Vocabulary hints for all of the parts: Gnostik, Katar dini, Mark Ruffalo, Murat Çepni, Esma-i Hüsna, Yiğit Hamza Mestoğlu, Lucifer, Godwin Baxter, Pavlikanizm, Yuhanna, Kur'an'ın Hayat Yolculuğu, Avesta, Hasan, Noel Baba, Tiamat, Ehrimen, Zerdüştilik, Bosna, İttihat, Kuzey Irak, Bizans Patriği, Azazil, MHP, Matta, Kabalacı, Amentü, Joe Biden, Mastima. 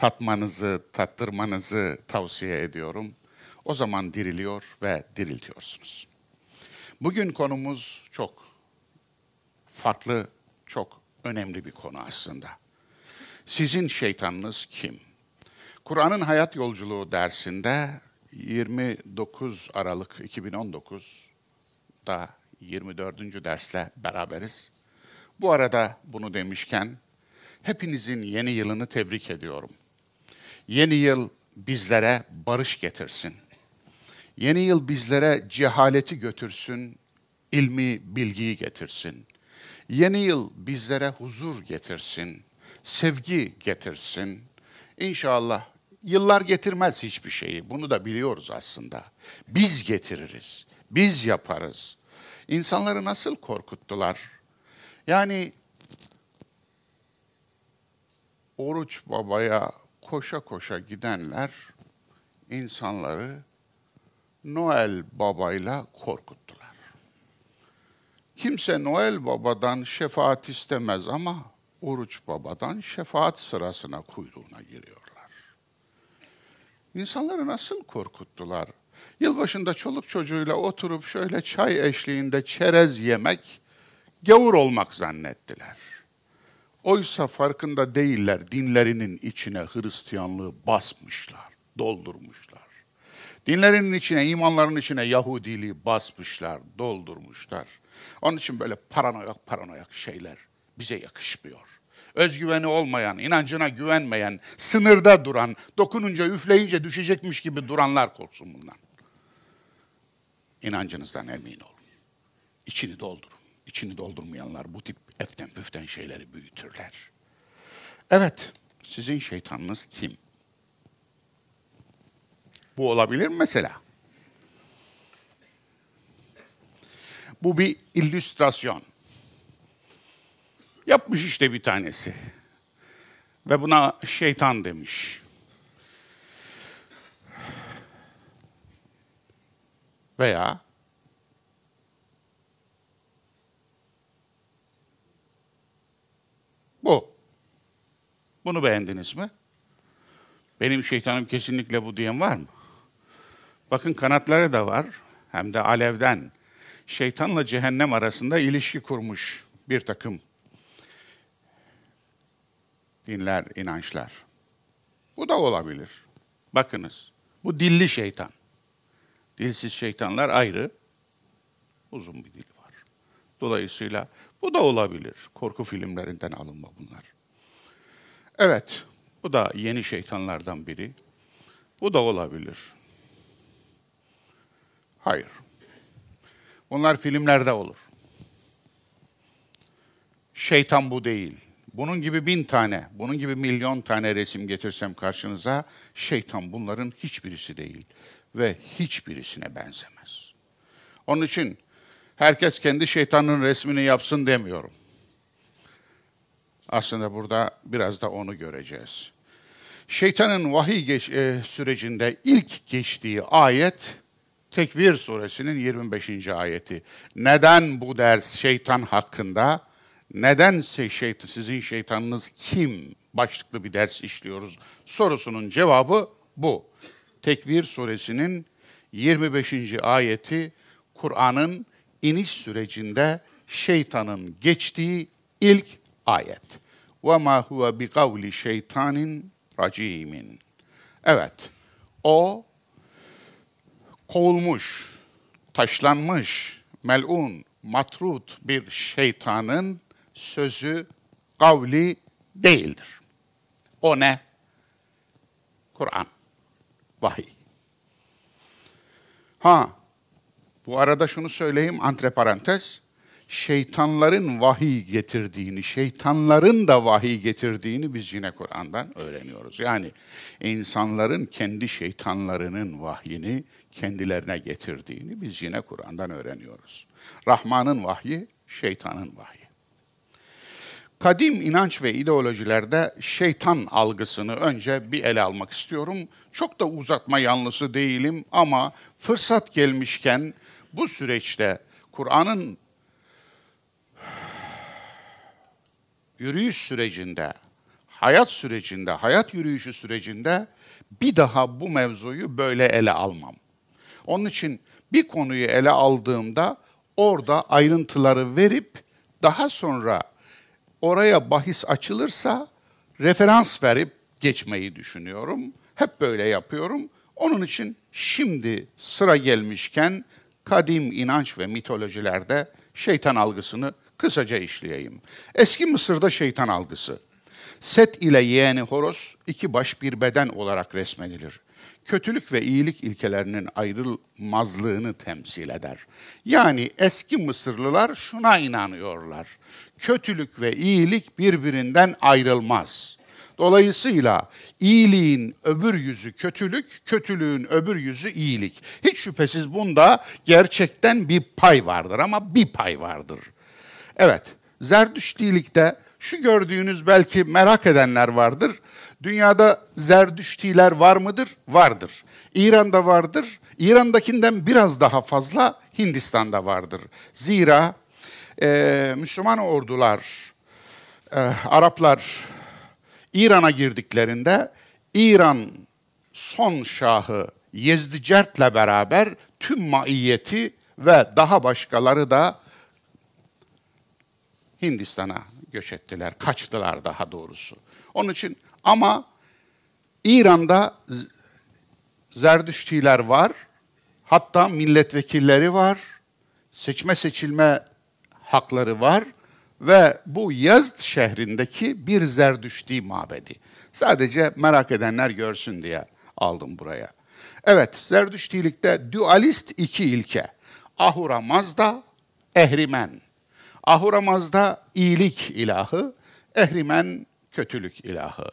tatmanızı, tattırmanızı tavsiye ediyorum. O zaman diriliyor ve diriltiyorsunuz. Bugün konumuz çok farklı, çok önemli bir konu aslında. Sizin şeytanınız kim? Kur'an'ın Hayat Yolculuğu dersinde 29 Aralık 2019'da 24. dersle beraberiz. Bu arada bunu demişken hepinizin yeni yılını tebrik ediyorum. Yeni yıl bizlere barış getirsin. Yeni yıl bizlere cehaleti götürsün, ilmi bilgiyi getirsin. Yeni yıl bizlere huzur getirsin, sevgi getirsin. İnşallah yıllar getirmez hiçbir şeyi. Bunu da biliyoruz aslında. Biz getiririz, biz yaparız. İnsanları nasıl korkuttular? Yani Oruç Baba'ya koşa koşa gidenler insanları Noel Baba'yla korkuttular. Kimse Noel Baba'dan şefaat istemez ama Oruç Baba'dan şefaat sırasına, kuyruğuna giriyorlar. İnsanları nasıl korkuttular? Yılbaşında çoluk çocuğuyla oturup şöyle çay eşliğinde çerez yemek, gavur olmak zannettiler. Oysa farkında değiller, dinlerinin içine Hristiyanlığı basmışlar, doldurmuşlar. Dinlerinin içine, imanların içine Yahudiliği basmışlar, doldurmuşlar. Onun için böyle paranoyak şeyler bize yakışmıyor. Özgüveni olmayan, inancına güvenmeyen, sınırda duran, dokununca, üfleyince düşecekmiş gibi duranlar korksun bundan. İnancınızdan emin olun. İçini doldurun. İçini doldurmayanlar bu tip eften püften şeyleri büyütürler. Evet, sizin şeytanınız kim? Bu olabilir mi mesela? Bu bir illüstrasyon. Yapmış işte bir tanesi. Ve buna şeytan demiş. Veya bu. Bunu beğendiniz mi? Benim şeytanım kesinlikle bu diyen var mı? Bakın kanatları da var. Hem de alevden. Şeytanla cehennem arasında ilişki kurmuş bir takım dinler, inançlar. Bu da olabilir. Bakınız, bu dilli şeytan. Dilsiz şeytanlar ayrı. Uzun bir dil var. Dolayısıyla bu da olabilir. Korku filmlerinden alınma bunlar. Evet, bu da yeni şeytanlardan biri. Bu da olabilir. Hayır. Bunlar filmlerde olur. Şeytan bu değil. Bunun gibi 1000 tane, bunun gibi milyon tane resim getirsem karşınıza, şeytan bunların hiçbirisi değil ve hiçbirisine benzemez. Onun için herkes kendi şeytanın resmini yapsın demiyorum. Aslında burada biraz da onu göreceğiz. Şeytanın vahiy sürecinde ilk geçtiği ayet, Tekvir Suresinin 25. ayeti. Neden bu ders şeytan hakkında? Nedense sizin şeytanınız kim başlıklı bir ders işliyoruz sorusunun cevabı bu. Tekvir Suresinin 25. ayeti Kur'an'ın iniş sürecinde şeytanın geçtiği ilk ayet. وَمَا هُوَ بِقَوْلِ شَيْطَانٍ رَجِيمٍ. Evet, o kovulmuş, taşlanmış, melun, matrut bir şeytanın sözü, kavli değildir. O ne? Kur'an, vahiy. Bu arada şunu söyleyeyim, antraparantez, şeytanların vahiy getirdiğini, şeytanların da vahiy getirdiğini biz yine Kur'an'dan öğreniyoruz. Yani insanların kendi şeytanlarının vahyini kendilerine getirdiğini biz yine Kur'an'dan öğreniyoruz. Rahman'ın vahyi, şeytanın vahyi. Kadim inanç ve ideolojilerde şeytan algısını önce bir ele almak istiyorum. Çok da uzatma yanlısı değilim ama fırsat gelmişken bu süreçte Kur'an'ın yürüyüş sürecinde hayat sürecinde, hayat yürüyüşü sürecinde bir daha bu mevzuyu böyle ele almam. Onun için bir konuyu ele aldığımda orada ayrıntıları verip daha sonra oraya bahis açılırsa referans verip geçmeyi düşünüyorum. Hep böyle yapıyorum. Onun için şimdi sıra gelmişken kadim inanç ve mitolojilerde şeytan algısını kısaca işleyeyim. Eski Mısır'da şeytan algısı. Set ile yeğeni Horos iki baş bir beden olarak resmedilir. Kötülük ve iyilik ilkelerinin ayrılmazlığını temsil eder. Yani eski Mısırlılar şuna inanıyorlar. Kötülük ve iyilik birbirinden ayrılmaz. Dolayısıyla iyiliğin öbür yüzü kötülük, kötülüğün öbür yüzü iyilik. Hiç şüphesiz bunda gerçekten bir pay vardır ama bir pay vardır. Evet, Zerdüştilik'te şu gördüğünüz belki merak edenler vardır. Dünyada Zerdüştiler var mıdır? Vardır. İran'da vardır. İran'dakinden biraz daha fazla Hindistan'da vardır. Zira Müslüman ordular, Araplar İran'a girdiklerinde İran son şahı Yezdicert'le beraber tüm maiyeti ve daha başkaları da Hindistan'a göç ettiler, kaçtılar daha doğrusu. Onun için ama İran'da Zerdüştiler var, hatta milletvekilleri var, seçme seçilme hakları var ve bu Yazd şehrindeki bir Zerdüşti mabedi. Sadece merak edenler görsün diye aldım buraya. Evet, Zerdüştilikte dualist iki ilke. Ahura Mazda, Ehrimen. Ahura Mazda iyilik ilahı, Ehrimen kötülük ilahı.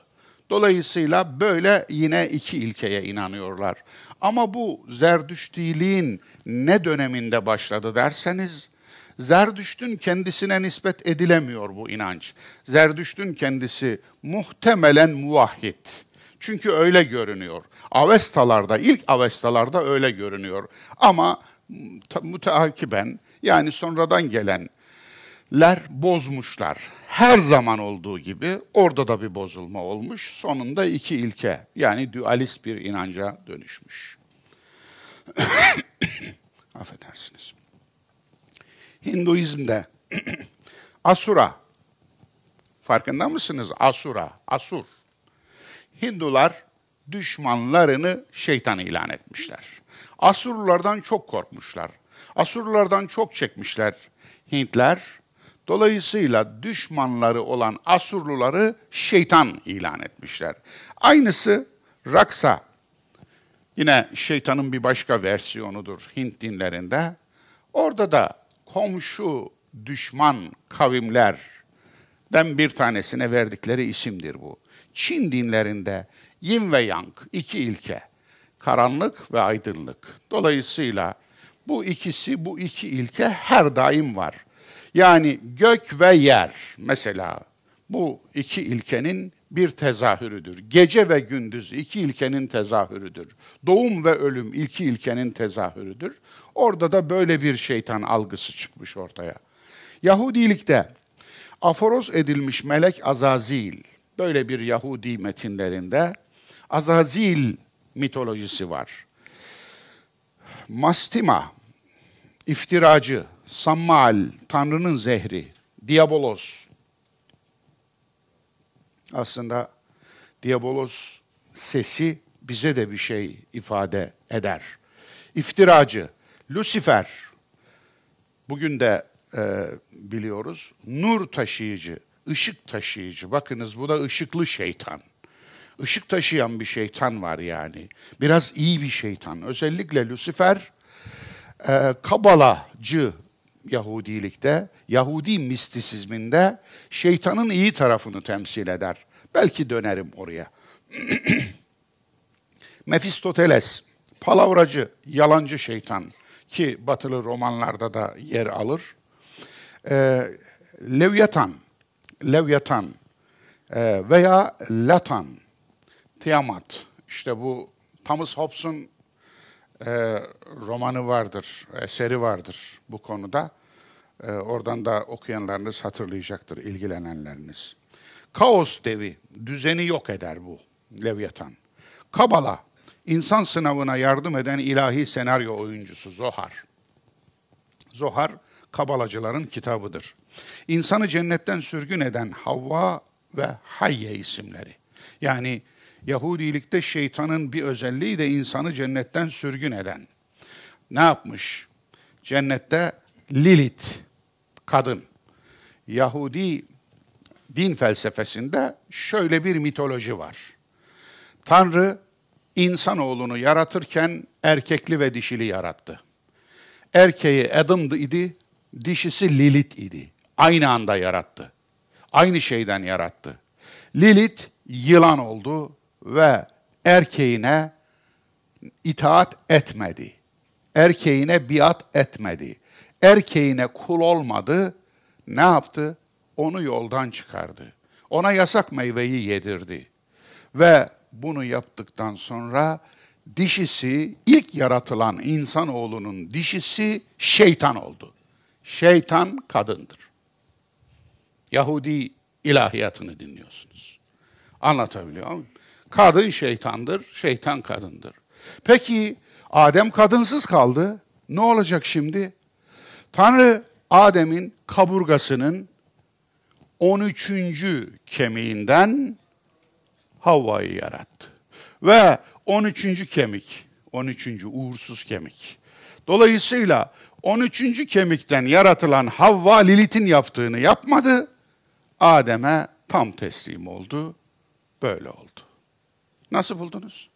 Dolayısıyla böyle yine iki ilkeye inanıyorlar. Ama bu Zerdüştiliğin ne döneminde başladı derseniz, Zerdüşt'ün kendisine nispet edilemiyor bu inanç. Zerdüşt'ün kendisi muhtemelen muvahhid. Çünkü öyle görünüyor. Avestalarda, ilk Avestalarda öyle görünüyor. Ama müteakiben, yani sonradan gelen ler bozmuşlar. Her zaman olduğu gibi orada da bir bozulma olmuş. Sonunda iki ilke, yani dualist bir inanca dönüşmüş. Affedersiniz. Hinduizm'de Asura, farkında mısınız? Asura, Asur. Hindular düşmanlarını şeytan ilan etmişler. Asurlardan çok korkmuşlar. Asurlardan çok çekmişler Hintler. Dolayısıyla düşmanları olan Asurluları şeytan ilan etmişler. Aynısı Raksa, yine şeytanın bir başka versiyonudur Hint dinlerinde. Orada da komşu düşman kavimlerden bir tanesine verdikleri isimdir bu. Çin dinlerinde yin ve yang iki ilke, karanlık ve aydınlık. Dolayısıyla bu iki ilke her daim var. Yani gök ve yer mesela bu iki ilkenin bir tezahürüdür. Gece ve gündüz iki ilkenin tezahürüdür. Doğum ve ölüm iki ilkenin tezahürüdür. Orada da böyle bir şeytan algısı çıkmış ortaya. Yahudilikte aforoz edilmiş melek Azazil, böyle bir Yahudi metinlerinde Azazil mitolojisi var. Mastima, iftiracı, Sammal, Tanrı'nın zehri, Diabolos. Aslında Diabolos sesi bize de bir şey ifade eder. İftiracı, Lucifer, bugün de biliyoruz, nur taşıyıcı, ışık taşıyıcı. Bakınız bu da ışıklı şeytan. Işık taşıyan bir şeytan var yani. Biraz iyi bir şeytan. Özellikle Lucifer, kabalacı Yahudilikte, Yahudi mistisizminde şeytanın iyi tarafını temsil eder. Belki dönerim oraya. Mefistoteles, palavracı, yalancı şeytan ki batılı romanlarda da yer alır. Levyatan veya Latan, Tiamat. İşte bu Thomas Hobbes'un romanı vardır, eseri vardır bu konuda. Oradan da okuyanlarınız hatırlayacaktır, ilgilenenleriniz. Kaos devi, düzeni yok eder bu Levyatan. Kabala, insan sınavına yardım eden ilahi senaryo oyuncusu Zohar. Zohar, Kabalacıların kitabıdır. İnsanı cennetten sürgün eden Havva ve Hayye isimleri. Yani Yahudilikte şeytanın bir özelliği de insanı cennetten sürgün eden. Ne yapmış? Cennette Lilith, kadın. Yahudi din felsefesinde şöyle bir mitoloji var. Tanrı insanoğlunu yaratırken erkekli ve dişili yarattı. Erkeği Adam'dı idi, dişisi Lilith idi. Aynı anda yarattı. Aynı şeyden yarattı. Lilith yılan oldu ve erkeğine itaat etmedi. Erkeğine biat etmedi. Erkeğine kul olmadı. Ne yaptı? Onu yoldan çıkardı. Ona yasak meyveyi yedirdi. Ve bunu yaptıktan sonra dişisi, ilk yaratılan insanoğlunun dişisi şeytan oldu. Şeytan kadındır. Yahudi ilahiyatını dinliyorsunuz. Anlatabiliyor muyum? Kadın şeytandır, şeytan kadındır. Peki Adem kadınsız kaldı. Ne olacak şimdi? Tanrı Adem'in kaburgasının 13. kemiğinden Havva'yı yarattı. Ve 13. kemik, 13. uğursuz kemik. Dolayısıyla 13. kemikten yaratılan Havva, Lilith'in yaptığını yapmadı. Adem'e tam teslim oldu. Böyle oldu. Nasıl buldunuz?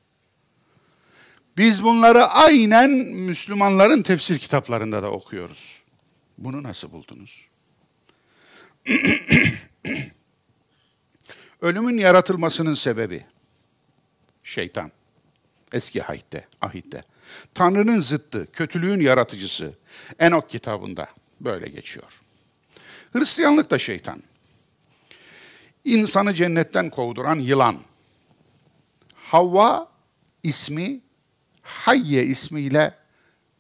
Biz bunları aynen Müslümanların tefsir kitaplarında da okuyoruz. Bunu nasıl buldunuz? Ölümün yaratılmasının sebebi şeytan. Eski ahitte. Tanrı'nın zıttı, kötülüğün yaratıcısı. Enok kitabında böyle geçiyor. Hristiyanlık da şeytan. İnsanı cennetten kovduran yılan. Havva ismi, Hayye ismiyle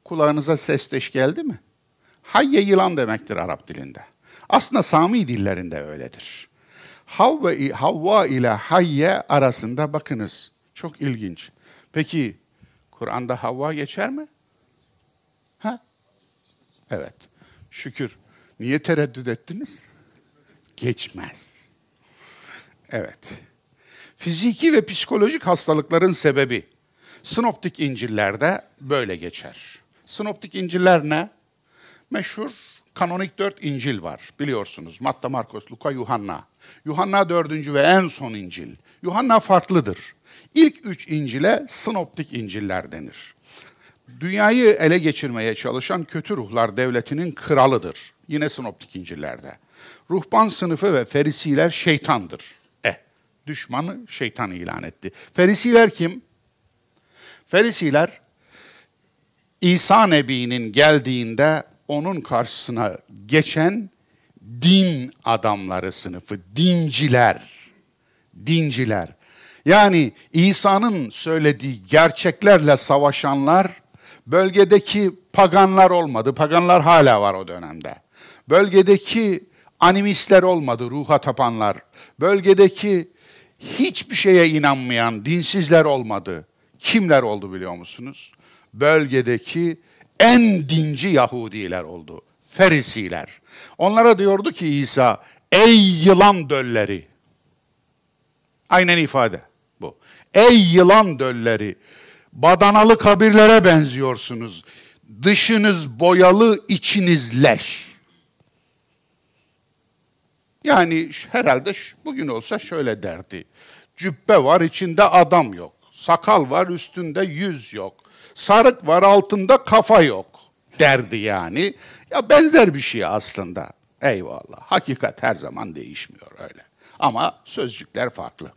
kulağınıza sesleş geldi mi? Hayye yılan demektir Arap dilinde. Aslında Sami dillerinde öyledir. Havva ile Hayye arasında bakınız. Çok ilginç. Peki Kur'an'da Havva geçer mi? Ha? Evet. Şükür. Niye tereddüt ettiniz? Geçmez. Evet. Fiziki ve psikolojik hastalıkların sebebi. Sinoptik İncil'lerde böyle geçer. Sinoptik İncil'ler ne? Meşhur kanonik 4 İncil var biliyorsunuz. Matta, Markos, Luka, Yuhanna. Yuhanna 4. ve en son İncil. Yuhanna farklıdır. İlk 3 İncil'e Sinoptik İncil'ler denir. Dünyayı ele geçirmeye çalışan kötü ruhlar devletinin kralıdır. Yine Sinoptik İncil'lerde. Ruhban sınıfı ve Ferisiler şeytandır. Düşmanı şeytan ilan etti. Ferisiler kim? Ferisiler, İsa Nebi'nin geldiğinde onun karşısına geçen din adamları sınıfı, dinciler. Yani İsa'nın söylediği gerçeklerle savaşanlar, bölgedeki paganlar olmadı. Paganlar hala var o dönemde. Bölgedeki animistler olmadı, ruha tapanlar. Bölgedeki hiçbir şeye inanmayan dinsizler olmadı. Kimler oldu biliyor musunuz? Bölgedeki en dinci Yahudiler oldu. Ferisiler. Onlara diyordu ki İsa, ey yılan dölleri. Aynen ifade bu. Ey yılan dölleri. Badanalı kabirlere benziyorsunuz. Dışınız boyalı, içiniz leş. Yani herhalde bugün olsa şöyle derdi. Cübbe var, içinde adam yok. Sakal var, üstünde yüz yok. Sarık var, altında kafa yok derdi yani. Ya benzer bir şey aslında. Eyvallah. Hakikat her zaman değişmiyor öyle. Ama sözcükler farklı.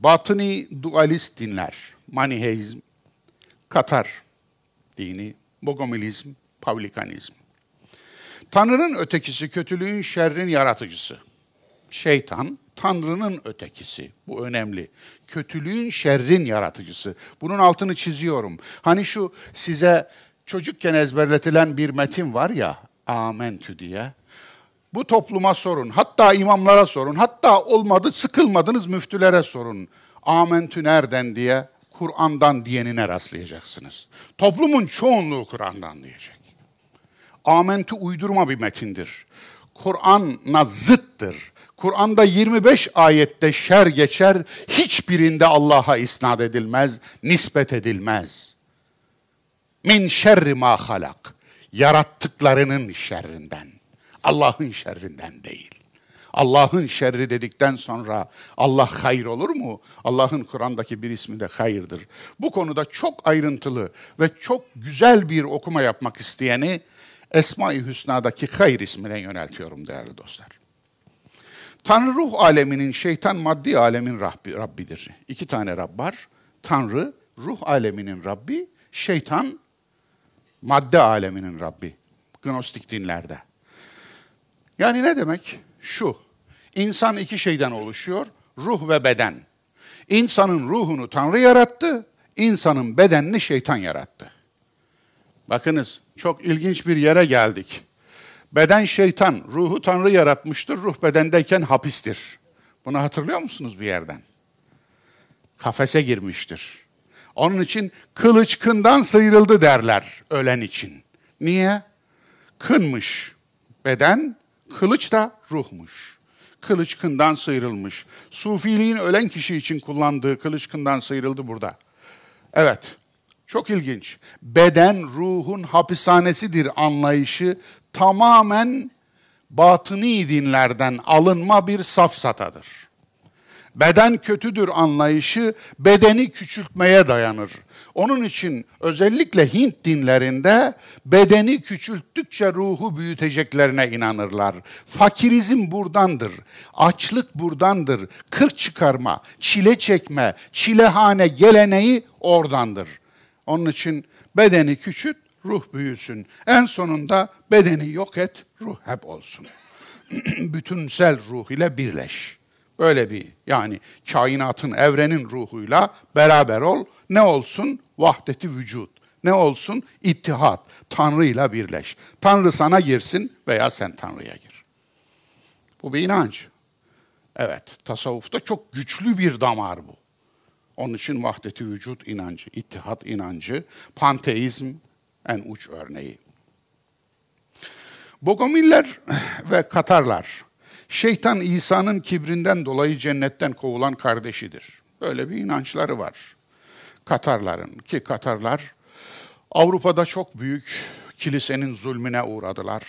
Batıni dualist dinler. Maniheizm, Katar dini, Bogomilizm, Pavlikanizm. Tanrı'nın ötekisi, kötülüğün, şerrin yaratıcısı. Şeytan, Tanrı'nın ötekisi. Bu önemli. Kötülüğün, şerrin yaratıcısı. Bunun altını çiziyorum. Hani şu size çocukken ezberletilen bir metin var ya, Amentü diye. Bu topluma sorun, hatta imamlara sorun, hatta olmadı sıkılmadınız müftülere sorun. Amentü nereden diye Kur'an'dan diyenine rastlayacaksınız. Toplumun çoğunluğu Kur'an'dan diyecek. Amentü uydurma bir metindir. Kur'an'a zıttır. Kur'an'da 25 ayette şer geçer, hiçbirinde Allah'a isnat edilmez, nispet edilmez. Min şerri ma halak. Yarattıklarının şerrinden. Allah'ın şerrinden değil. Allah'ın şerri dedikten sonra Allah hayır olur mu? Allah'ın Kur'an'daki bir ismi de hayırdır. Bu konuda çok ayrıntılı ve çok güzel bir okuma yapmak isteyeni Esma-i Hüsna'daki hayır ismine yöneltiyorum değerli dostlar. Tanrı ruh aleminin, şeytan maddi alemin Rabbidir. İki tane Rab var. Tanrı ruh aleminin Rabbi, şeytan madde aleminin Rabbi. Gnostik dinlerde. Yani ne demek? Şu, insan iki şeyden oluşuyor, ruh ve beden. İnsanın ruhunu Tanrı yarattı, insanın bedenini şeytan yarattı. Bakınız, çok ilginç bir yere geldik. Beden şeytan, ruhu Tanrı yaratmıştır, ruh bedendeyken hapistir. Bunu hatırlıyor musunuz bir yerden? Kafese girmiştir. Onun için kılıç kından sıyrıldı derler ölen için. Niye? Kınmış beden, kılıç da ruhmuş. Kılıç kından sıyrılmış. Sufiliğin ölen kişi için kullandığı kılıç kından sıyrıldı burada. Evet, çok ilginç. Beden ruhun hapishanesidir anlayışı tamamen batıni dinlerden alınma bir safsatadır. Beden kötüdür anlayışı bedeni küçültmeye dayanır. Onun için özellikle Hint dinlerinde bedeni küçülttükçe ruhu büyüteceklerine inanırlar. Fakirizm buradandır, açlık buradandır, kırk çıkarma, çile çekme, çilehane geleneği oradandır. Onun için bedeni küçült, ruh büyüsün. En sonunda bedeni yok et, ruh hep olsun. Bütünsel ruh ile birleş. Böyle bir yani kainatın, evrenin ruhuyla beraber ol. Ne olsun? Vahdeti vücut. Ne olsun? İttihat. Tanrı'yla birleş. Tanrı sana girsin veya sen Tanrı'ya gir. Bu bir inanç. Evet, tasavvufta çok güçlü bir damar bu. Onun için vahdeti vücut inancı, ittihat inancı, panteizm en uç örneği. Bogomiller ve Katarlar, şeytan İsa'nın kibrinden dolayı cennetten kovulan kardeşidir. Böyle bir inançları var Katarların, ki Katarlar Avrupa'da çok büyük kilisenin zulmüne uğradılar.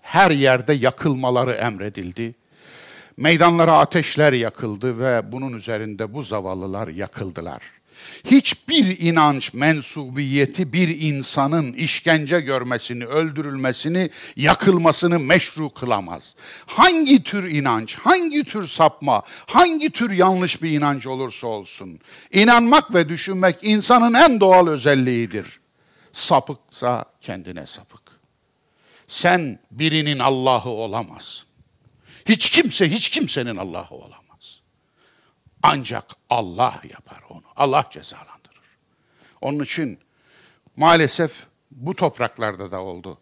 Her yerde yakılmaları emredildi. Meydanlara ateşler yakıldı ve bunun üzerinde bu zavallılar yakıldılar. Hiçbir inanç mensubiyeti bir insanın işkence görmesini, öldürülmesini, yakılmasını meşru kılamaz. Hangi tür inanç, hangi tür sapma, hangi tür yanlış bir inanç olursa olsun, inanmak ve düşünmek insanın en doğal özelliğidir. Sapıksa kendine sapık. Sen birinin Allah'ı olamazsın. Hiç kimse, hiç kimsenin Allah'ı olamaz. Ancak Allah yapar onu. Allah cezalandırır. Onun için maalesef bu topraklarda da oldu.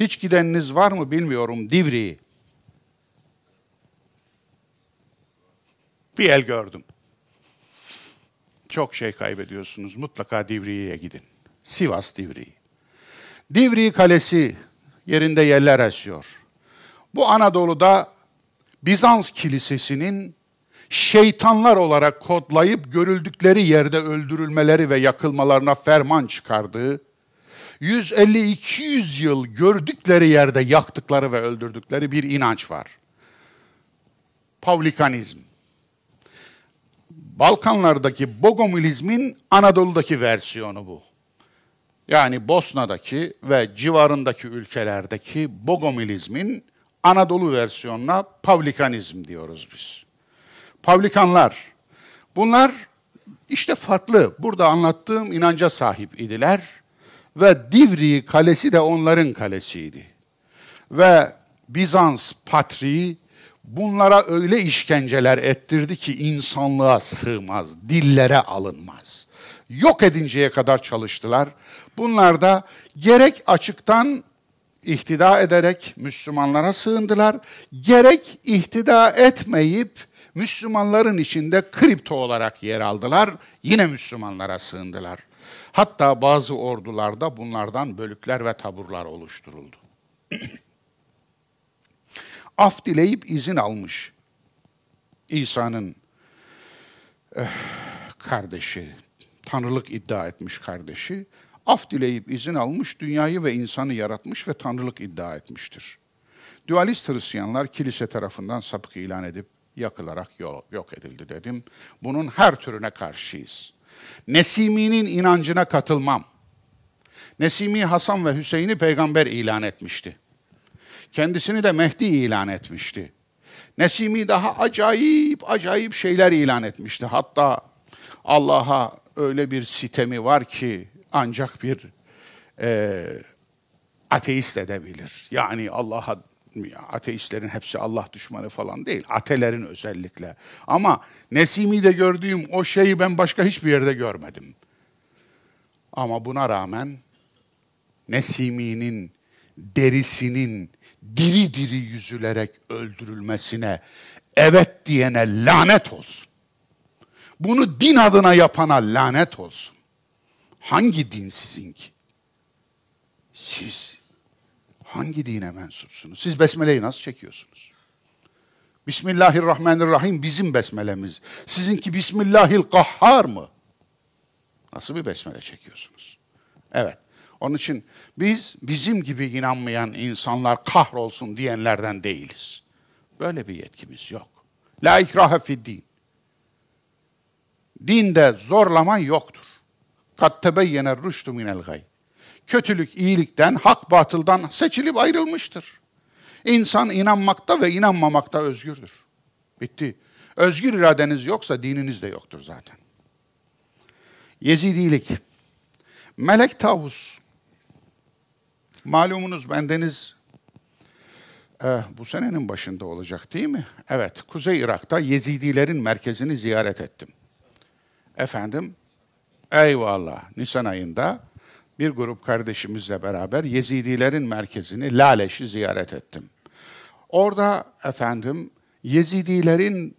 Hiç gideniniz var mı bilmiyorum Divriği. Bir el gördüm. Çok şey kaybediyorsunuz. Mutlaka Divriği'ye gidin. Sivas Divriği. Divriği Kalesi yerinde yerler esiyor. Bu Anadolu'da Bizans kilisesinin şeytanlar olarak kodlayıp görüldükleri yerde öldürülmeleri ve yakılmalarına ferman çıkardığı, 150-200 yıl gördükleri yerde yaktıkları ve öldürdükleri bir inanç var. Pavlikanizm. Balkanlardaki Bogomilizmin Anadolu'daki versiyonu bu. Yani Bosna'daki ve civarındaki ülkelerdeki Bogomilizmin Anadolu versiyonuna Pavlikanizm diyoruz biz. Pavlikanlar, bunlar işte farklı, burada anlattığım inanca sahip idiler ve Divriği Kalesi de onların kalesiydi. Ve Bizans Patriği bunlara öyle işkenceler ettirdi ki insanlığa sığmaz, dillere alınmaz. Yok edinceye kadar çalıştılar. Bunlar da gerek açıktan ihtida ederek Müslümanlara sığındılar, gerek ihtida etmeyip Müslümanların içinde kripto olarak yer aldılar, yine Müslümanlara sığındılar. Hatta bazı ordularda bunlardan bölükler ve taburlar oluşturuldu. Af dileyip izin almış İsa'nın kardeşi, tanrılık iddia etmiş kardeşi, af dileyip izin almış, dünyayı ve insanı yaratmış ve tanrılık iddia etmiştir. Dualist Hristiyanlar kilise tarafından sapık ilan edip yakılarak yok edildi dedim. Bunun her türüne karşıyız. Nesimi'nin inancına katılmam. Nesimi, Hasan ve Hüseyin'i peygamber ilan etmişti. Kendisini de Mehdi ilan etmişti. Nesimi daha acayip şeyler ilan etmişti. Hatta Allah'a öyle bir sitemi var ki ancak bir ateist edebilir. Yani Allah'a, ateistlerin hepsi Allah düşmanı falan değil, atelerin özellikle. Ama Nesimi'de gördüğüm o şeyi ben başka hiçbir yerde görmedim. Ama buna rağmen Nesimi'nin derisinin diri diri yüzülerek öldürülmesine evet diyene lanet olsun. Bunu din adına yapana lanet olsun. Hangi din sizinki? Siz hangi dine mensupsunuz? Siz besmeleyi nasıl çekiyorsunuz? Bismillahirrahmanirrahim bizim besmelemiz. Sizinki Bismillahilkahhar mı? Nasıl bir besmele çekiyorsunuz? Evet. Onun için biz bizim gibi inanmayan insanlar kahrolsun diyenlerden değiliz. Böyle bir yetkimiz yok. La ikrahe fiddin. Dinde zorlaman yoktur. Kat tebeyyene rüştü minel gay. Kötülük iyilikten, hak batıldan seçilip ayrılmıştır. İnsan inanmakta ve inanmamakta özgürdür. Bitti. Özgür iradeniz yoksa dininiz de yoktur zaten. Yezidilik. Melek Tavus. Malumunuz bendeniz bu senenin başında olacak değil mi? Evet, Kuzey Irak'ta Yezidilerin merkezini ziyaret ettim. Efendim, eyvallah, Nisan ayında bir grup kardeşimizle beraber Yezidilerin merkezini, Laleş'i ziyaret ettim. Orada efendim Yezidilerin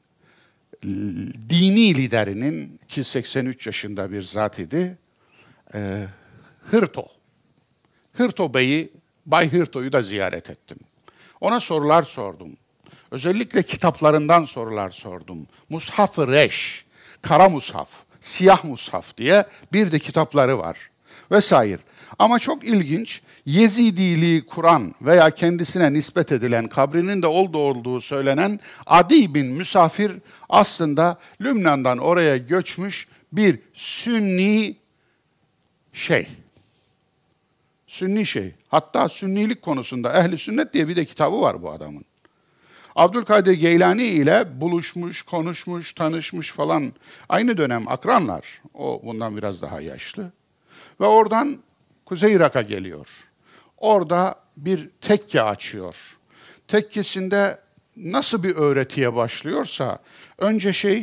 dini liderinin, ki 83 yaşında bir zat idi, Hırto Bey'i, Bay Hırto'yu da ziyaret ettim. Ona sorular sordum. Özellikle kitaplarından sorular sordum. Mushaf-ı Reş, Kara Mushaf, Siyah Mushaf diye bir de kitapları var vesaire. Ama çok ilginç, Yezidiliği kuran veya kendisine nispet edilen, kabrinin de olduğu söylenen Adi bin Müsafir aslında Lübnan'dan oraya göçmüş bir Sünni şey. Hatta sünnilik konusunda Ehli Sünnet diye bir de kitabı var bu adamın. Abdülkadir Geylani ile buluşmuş, konuşmuş, tanışmış falan. Aynı dönem akranlar. O bundan biraz daha yaşlı. Ve oradan Kuzey Irak'a geliyor. Orada bir tekke açıyor. Tekkesinde nasıl bir öğretiye başlıyorsa önce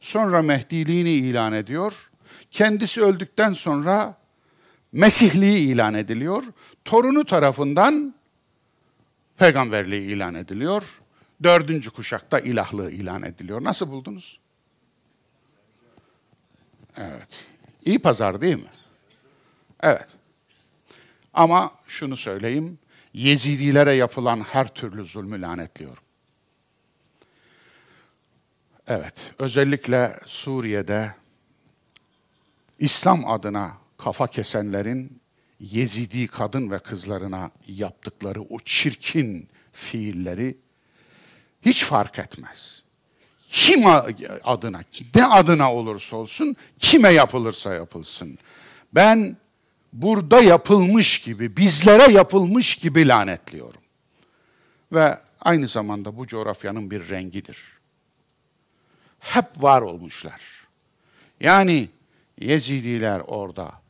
sonra Mehdiliğini ilan ediyor. Kendisi öldükten sonra Mesihliği ilan ediliyor. Torunu tarafından peygamberliği ilan ediliyor. 4. kuşakta ilahlığı ilan ediliyor. Nasıl buldunuz? Evet. İyi pazar değil mi? Evet. Ama şunu söyleyeyim. Yezidilere yapılan her türlü zulmü lanetliyorum. Evet. Özellikle Suriye'de İslam adına kafa kesenlerin Yezidi kadın ve kızlarına yaptıkları o çirkin fiilleri hiç fark etmez. Kim adına, ne adına olursa olsun, kime yapılırsa yapılsın. Ben burada yapılmış gibi, bizlere yapılmış gibi lanetliyorum. Ve aynı zamanda bu coğrafyanın bir rengidir. Hep var olmuşlar. Yani Yezidiler orada,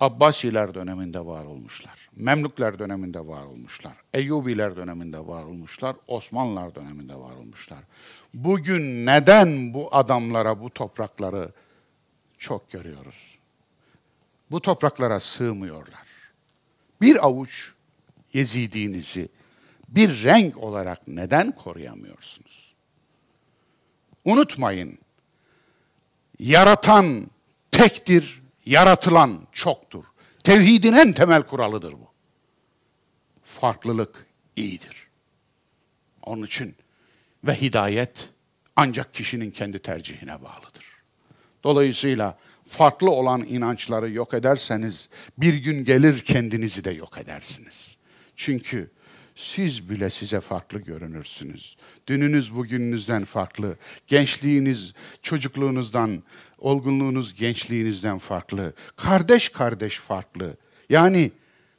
Abbasiler döneminde var olmuşlar, Memlükler döneminde var olmuşlar, Eyyubiler döneminde var olmuşlar, Osmanlılar döneminde var olmuşlar. Bugün neden bu adamlara, bu toprakları çok görüyoruz? Bu topraklara sığmıyorlar. bir avuç Yezidinizi bir renk olarak neden koruyamıyorsunuz? Unutmayın, yaratan tektir, yaratılan çoktur. Tevhidin en temel kuralıdır bu. Farklılık iyidir. Onun için ve hidayet ancak kişinin kendi tercihine bağlıdır. Dolayısıyla farklı olan inançları yok ederseniz bir gün gelir kendinizi de yok edersiniz. Çünkü siz bile size farklı görünürsünüz. Dününüz bugününüzden farklı, gençliğiniz çocukluğunuzdan, olgunluğunuz gençliğinizden farklı, kardeş kardeş farklı. Yani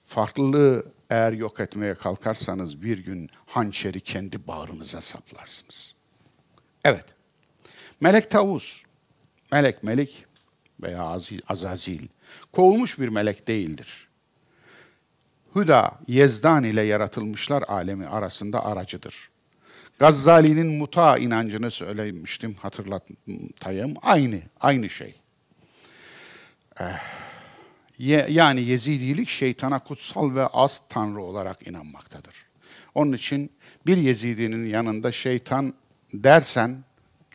farklılığı eğer yok etmeye kalkarsanız bir gün hançeri kendi bağrınıza saplarsınız. Evet, Melek Tavus, melek veya Azazil, kovulmuş bir melek değildir. Hüda, Yezdan ile yaratılmışlar alemi arasında aracıdır. Gazzali'nin muta inancını söylemiştim, hatırlatayım. Aynı şey. Yani Yezidilik şeytana kutsal ve az tanrı olarak inanmaktadır. Onun için bir Yezidinin yanında şeytan dersen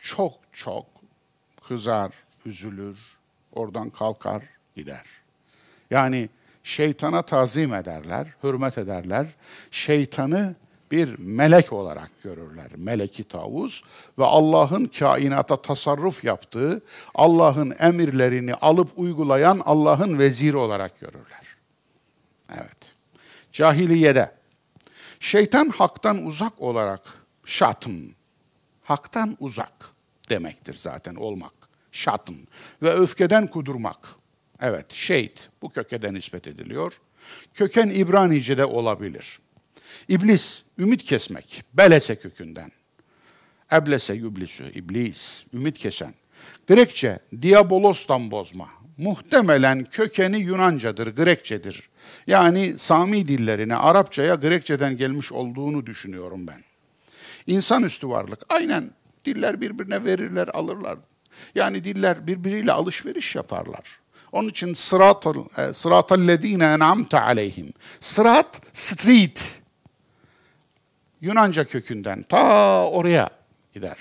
çok kızar, üzülür, oradan kalkar, gider. Yani şeytana tazim ederler, hürmet ederler. Şeytanı bir melek olarak görürler. Meleki Tavus ve Allah'ın kainata tasarruf yaptığı, Allah'ın emirlerini alıp uygulayan Allah'ın veziri olarak görürler. Evet. Cahiliyede şeytan haktan uzak olarak şatın, haktan uzak demektir zaten olmak. Şatın ve öfkeden kudurmak. Evet, şeyt bu kökeden nispet ediliyor. Köken İbranice'de olabilir. İblis, ümit kesmek, belese kökünden. Eblese yüblisü, iblis, ümit kesen. Grekçe, diabolos'tan bozma. Muhtemelen kökeni Yunancadır, Grekçedir. Yani Sami dillerine, Arapçaya Grekçeden gelmiş olduğunu düşünüyorum ben. İnsanüstü varlık, aynen diller birbirine verirler, alırlar. Yani diller birbiriyle alışveriş yaparlar. Onun için sıratal lezine en'amte aleyhim. Sırat, street. Yunanca kökünden ta oraya gider.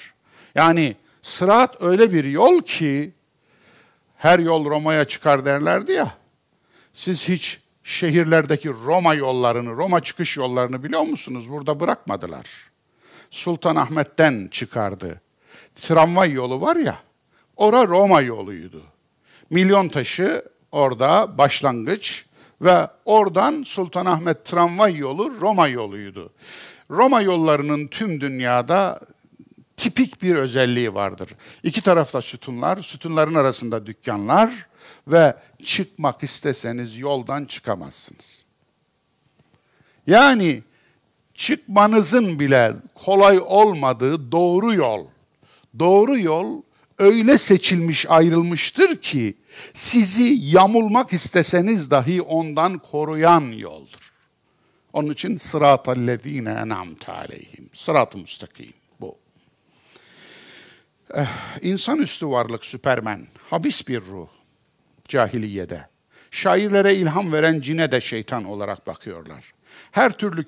Yani sırat öyle bir yol ki, her yol Roma'ya çıkar derlerdi ya, siz hiç şehirlerdeki Roma yollarını, Roma çıkış yollarını biliyor musunuz? Burada bırakmadılar. Sultanahmet'ten çıkardı. Tramvay yolu var ya, orası Roma yoluydu. Milyontaşı orada başlangıç ve oradan Sultanahmet tramvay yolu Roma yoluydu. Roma yollarının tüm dünyada tipik bir özelliği vardır. İki tarafta sütunlar, sütunların arasında dükkanlar ve çıkmak isteseniz yoldan çıkamazsınız. Yani çıkmanızın bile kolay olmadığı doğru yol. Doğru yol öyle seçilmiş, ayrılmıştır ki sizi yamulmak isteseniz dahi ondan koruyan yoldur. Onun için sıratal lezine en'amte aleyhim. Sırat-ı müstakim bu. İnsanüstü varlık Süpermen, habis bir ruh cahiliyede. Şairlere ilham veren cine de şeytan olarak bakıyorlar. Her türlü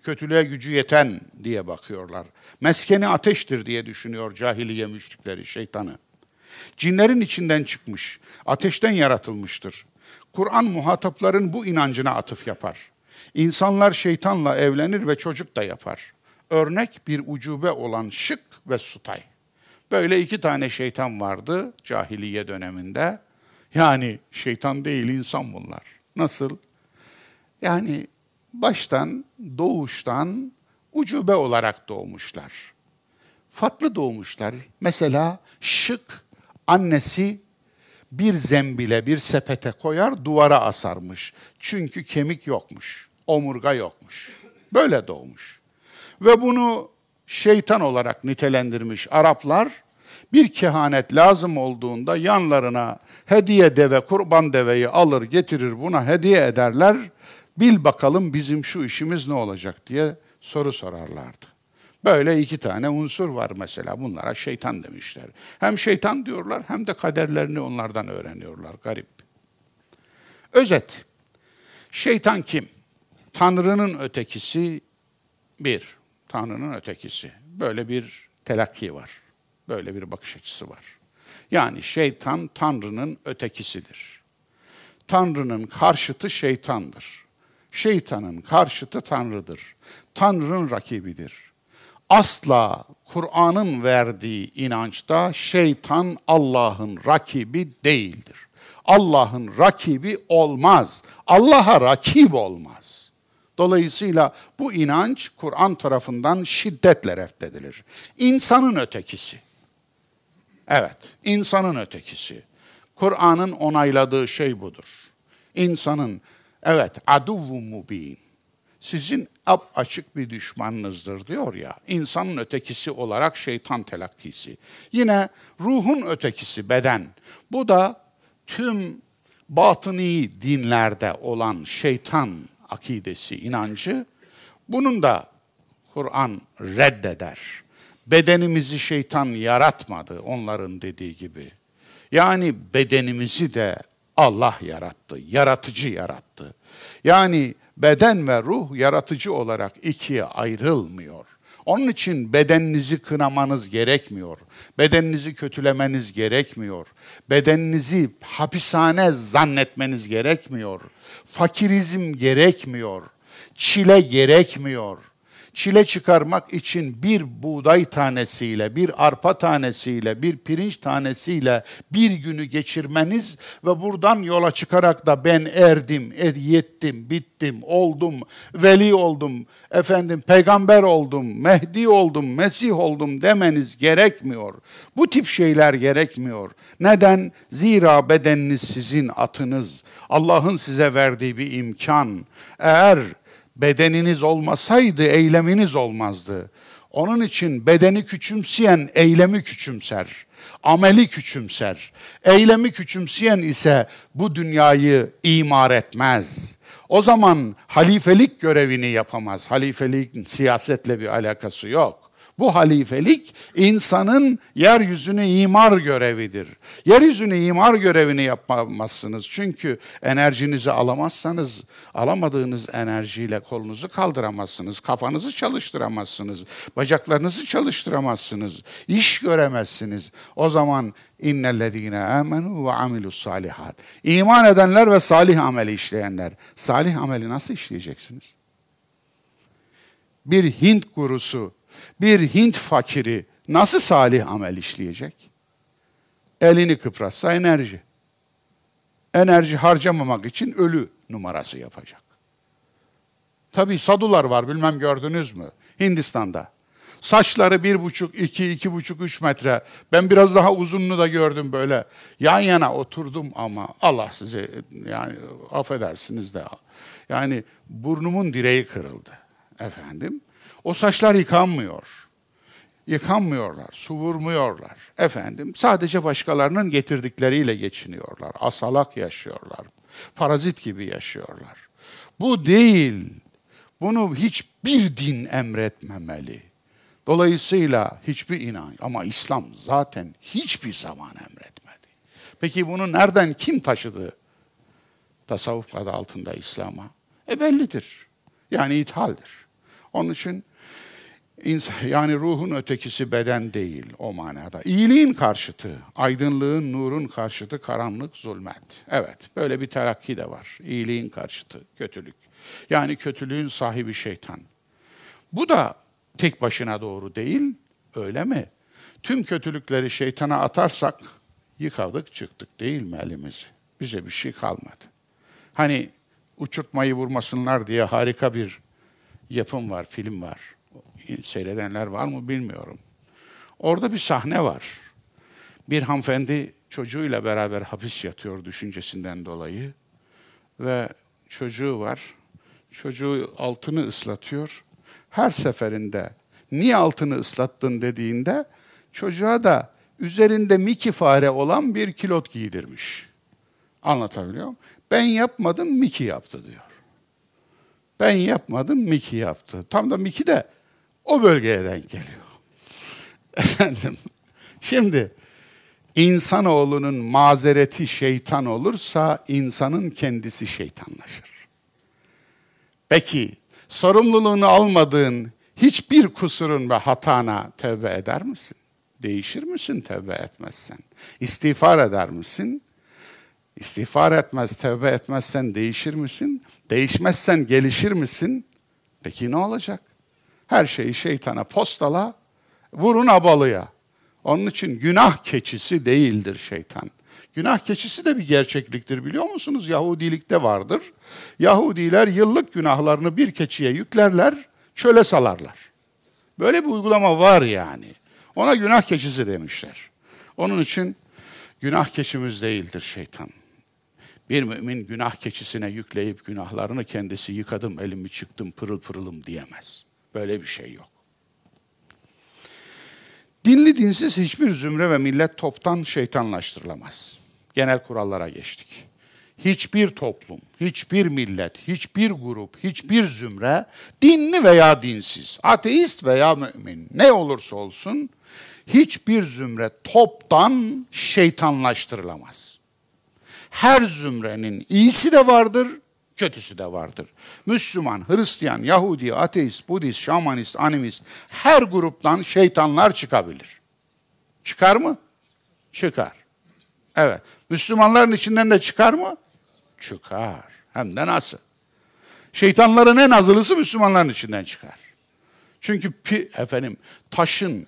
kötülüğe gücü yeten diye bakıyorlar. Meskeni ateştir diye düşünüyor cahiliye müşrikleri şeytanı. Cinlerin içinden çıkmış, ateşten yaratılmıştır. Kur'an muhatapların bu inancına atıf yapar. İnsanlar şeytanla evlenir ve çocuk da yapar. Örnek bir ucube olan Şık ve Sutay. Böyle iki tane şeytan vardı cahiliye döneminde. Yani şeytan değil insan bunlar. Nasıl? Yani baştan, doğuştan ucube olarak doğmuşlar. Farklı doğmuşlar. Mesela Şık, annesi bir zembile, bir sepete koyar, duvara asarmış. Çünkü kemik yokmuş, omurga yokmuş. Böyle doğmuş. Ve bunu şeytan olarak nitelendirmiş Araplar. Bir kehanet lazım olduğunda yanlarına hediye deve, kurban deveyi alır getirir buna hediye ederler. Bil bakalım bizim şu işimiz ne olacak diye soru sorarlardı. Böyle iki tane unsur var mesela. Bunlara şeytan demişler. Hem şeytan diyorlar hem de kaderlerini onlardan öğreniyorlar. Garip. Özet. Şeytan kim? Tanrı'nın ötekisi bir. Tanrı'nın ötekisi. Böyle bir telakki var. Böyle bir bakış açısı var. Yani şeytan Tanrı'nın ötekisidir. Tanrı'nın karşıtı şeytandır. Şeytanın karşıtı Tanrı'dır. Tanrı'nın rakibidir. Asla Kur'an'ın verdiği inançta şeytan Allah'ın rakibi değildir. Allah'ın rakibi olmaz. Allah'a rakip olmaz. Dolayısıyla bu inanç Kur'an tarafından şiddetle reddedilir. İnsanın ötekisi. Evet, insanın ötekisi. Kur'an'ın onayladığı şey budur. İnsanın, evet, aduvvu mubin, sizin apaçık bir düşmanınızdır diyor ya, insanın ötekisi olarak şeytan telakkisi. Yine ruhun ötekisi beden. Bu da tüm batıni dinlerde olan şeytan akidesi, inancı. Bunun da Kur'an reddeder. Bedenimizi şeytan yaratmadı onların dediği gibi. Yani bedenimizi de Allah yarattı, yaratıcı yarattı. Yani beden ve ruh yaratıcı olarak ikiye ayrılmıyor. Onun için bedeninizi kınamanız gerekmiyor. Bedeninizi kötülemeniz gerekmiyor. Bedeninizi hapishane zannetmeniz gerekmiyor. Fakirizm gerekmiyor. Çile gerekmiyor. Çile çıkarmak için bir buğday tanesiyle, bir arpa tanesiyle, bir pirinç tanesiyle bir günü geçirmeniz ve buradan yola çıkarak da ben erdim, yettim, bittim, oldum, veli oldum, efendim peygamber oldum, Mehdi oldum, Mesih oldum demeniz gerekmiyor. Bu tip şeyler gerekmiyor. Neden? Zira bedeniniz sizin atınız. Allah'ın size verdiği bir imkan. Eğer bedeniniz olmasaydı eyleminiz olmazdı. Onun için bedeni küçümseyen eylemi küçümser, ameli küçümser. Eylemi küçümseyen ise bu dünyayı imar etmez. O zaman halifelik görevini yapamaz. Halifeliğin siyasetle bir alakası yok. Bu halifelik insanın yeryüzünü imar görevidir. Yeryüzünü imar görevini yapamazsınız. Çünkü enerjinizi alamazsanız, alamadığınız enerjiyle kolunuzu kaldıramazsınız, kafanızı çalıştıramazsınız, bacaklarınızı çalıştıramazsınız, iş göremezsiniz. O zaman innellezîne âmenû ve amilussâlihat. İman edenler ve salih ameli işleyenler. Salih ameli nasıl işleyeceksiniz? Bir Hint gurusu, bir Hint fakiri nasıl salih amel işleyecek? Elini kıpratsa enerji. Enerji harcamamak için ölü numarası yapacak. Tabii sadular var, bilmem gördünüz mü? Hindistan'da. Saçları 1,5, 2, 2,5, 3 metre. Ben biraz daha uzununu da gördüm böyle. Yan yana oturdum ama Allah sizi, yani affedersiniz de. Yani burnumun direği kırıldı. Efendim? O saçlar yıkanmıyor. Yıkanmıyorlar, su vurmuyorlar. Efendim, sadece başkalarının getirdikleriyle geçiniyorlar. Asalak yaşıyorlar. Parazit gibi yaşıyorlar. Bu değil. Bunu hiçbir din emretmemeli. Dolayısıyla hiçbir inanç. Ama İslam zaten hiçbir zaman emretmedi. Peki bunu nereden kim taşıdı? Tasavvuf adı altında İslam'a. Bellidir. Yani ithaldir. Onun için yani ruhun ötekisi beden değil o manada. İyiliğin karşıtı, aydınlığın, nurun karşıtı karanlık, zulmet. Evet, böyle bir telakki de var. İyiliğin karşıtı, kötülük. Yani kötülüğün sahibi şeytan. Bu da tek başına doğru değil, öyle mi? Tüm kötülükleri şeytana atarsak yıkadık çıktık değil mi elimizi? Bize bir şey kalmadı. Hani uçurtmayı vurmasınlar diye harika bir yapım var, film var. Seyredenler var mı bilmiyorum. Orada bir sahne var. Bir hanımefendi çocuğuyla beraber hapis yatıyor düşüncesinden dolayı. Ve çocuğu var. Çocuğu altını ıslatıyor. Her seferinde niye altını ıslattın dediğinde çocuğa da üzerinde Mickey fare olan bir kilot giydirmiş. Anlatabiliyor muyum? Ben yapmadım, Mickey yaptı diyor. Ben yapmadım, Mickey yaptı. Tam da Mickey de o bölgeye denk geliyor. Efendim, şimdi insanoğlunun mazereti şeytan olursa insanın kendisi şeytanlaşır. Peki sorumluluğunu almadığın hiçbir kusurun ve hatana tevbe eder misin? Değişir misin tevbe etmezsen? İstiğfar eder misin? İstiğfar etmez, tevbe etmezsen değişir misin? Değişmezsen gelişir misin? Peki ne olacak? Her şeyi şeytana postala, vurun abalıya. Onun için günah keçisi değildir şeytan. Günah keçisi de bir gerçekliktir biliyor musunuz? Yahudilikte vardır. Yahudiler yıllık günahlarını bir keçiye yüklerler, çöle salarlar. Böyle bir uygulama var yani. Ona günah keçisi demişler. Onun için günah keçimiz değildir şeytan. Bir mümin günah keçisine yükleyip günahlarını kendisi yıkadım, elimi çıktım, pırıl pırılım diyemez. Böyle bir şey yok. Dinli dinsiz hiçbir zümre ve millet toptan şeytanlaştırılamaz. Genel kurallara geçtik. Hiçbir toplum, hiçbir millet, hiçbir grup, hiçbir zümre, dinli veya dinsiz, ateist veya mümin ne olursa olsun hiçbir zümre toptan şeytanlaştırılamaz. Her zümrenin iyisi de vardır, kötüsü de vardır. Müslüman, Hristiyan, Yahudi, ateist, Budist, Şamanist, Animist her gruptan şeytanlar çıkabilir. Çıkar mı? Çıkar. Evet. Müslümanların içinden de çıkar mı? Çıkar. Hem de nasıl? Şeytanların en azılısı Müslümanların içinden çıkar. Çünkü taşın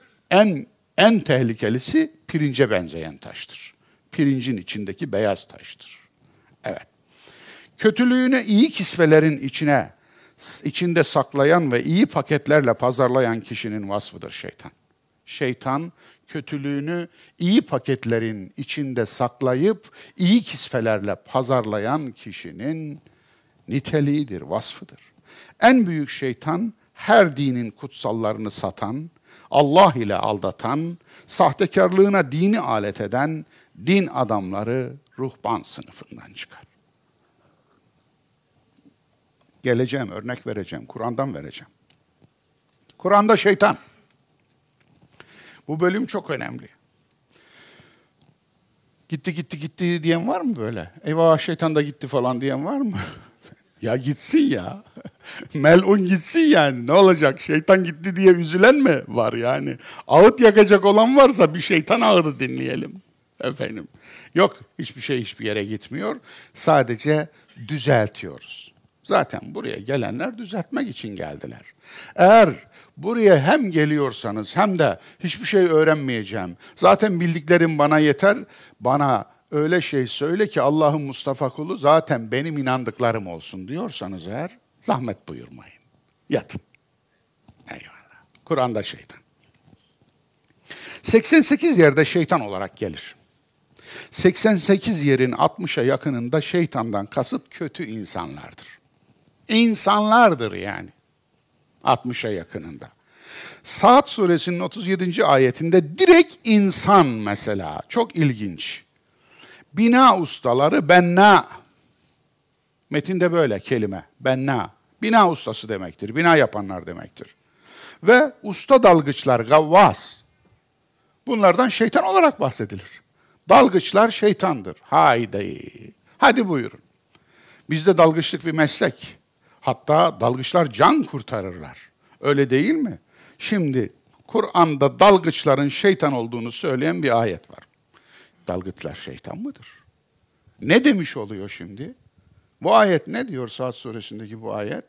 en tehlikelisi pirince benzeyen taştır. Pirincin içindeki beyaz taştır. Evet. Kötülüğünü iyi kisvelerin içinde saklayan ve iyi paketlerle pazarlayan kişinin vasfıdır şeytan. Şeytan kötülüğünü iyi paketlerin içinde saklayıp iyi kisvelerle pazarlayan kişinin niteliğidir, vasfıdır. En büyük şeytan her dinin kutsallarını satan, Allah ile aldatan, sahtekarlığına dini alet eden din adamları ruhban sınıfından çıkar. Geleceğim, örnek vereceğim, Kur'an'dan vereceğim. Kur'an'da şeytan. Bu bölüm çok önemli. Gitti diyen var mı böyle? Eyvah şeytan da gitti falan diyen var mı? Ya gitsin ya. Melun gitsin yani. Ne olacak? Şeytan gitti diye üzülen mi var yani? Ağıt yakacak olan varsa bir şeytan ağıdı dinleyelim. Efendim. Yok, hiçbir şey hiçbir yere gitmiyor. Sadece düzeltiyoruz. Zaten buraya gelenler düzeltmek için geldiler. Eğer buraya hem geliyorsanız hem de hiçbir şey öğrenmeyeceğim, zaten bildiklerim bana yeter, bana öyle şey söyle ki Allah'ın Mustafa kulu zaten benim inandıklarım olsun diyorsanız eğer zahmet buyurmayın. Yatın. Eyvallah. Kur'an'da şeytan. 88 yerde şeytan olarak gelir. 88 yerin 60'a yakınında şeytandan kasıt kötü insanlardır. İnsanlardır yani. 60'a yakınında. Saat suresinin 37. ayetinde direkt insan mesela. Çok ilginç. Bina ustaları benna. Metinde böyle kelime. Benna. Bina ustası demektir. Bina yapanlar demektir. Ve usta dalgıçlar gavvas. Bunlardan şeytan olarak bahsedilir. Dalgıçlar şeytandır. Haydi. Hadi buyurun. Bizde dalgıçlık bir meslek. Hatta dalgıçlar can kurtarırlar. Öyle değil mi? Şimdi Kur'an'da dalgıçların şeytan olduğunu söyleyen bir ayet var. Dalgıçlar şeytan mıdır? Ne demiş oluyor şimdi? Bu ayet ne diyor Saat suresindeki bu ayet?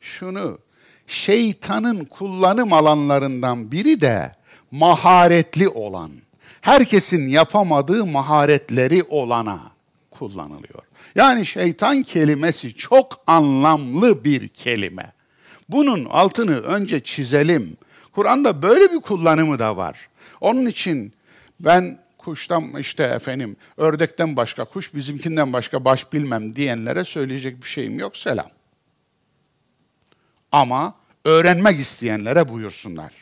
Şunu, şeytanın kullanım alanlarından biri de maharetli olan, herkesin yapamadığı maharetleri olana kullanılıyor. Yani şeytan kelimesi çok anlamlı bir kelime. Bunun altını önce çizelim. Kur'an'da böyle bir kullanımı da var. Onun için ben kuştan ördekten başka kuş, bizimkinden başka baş bilmem diyenlere söyleyecek bir şeyim yok, selam. Ama öğrenmek isteyenlere buyursunlar.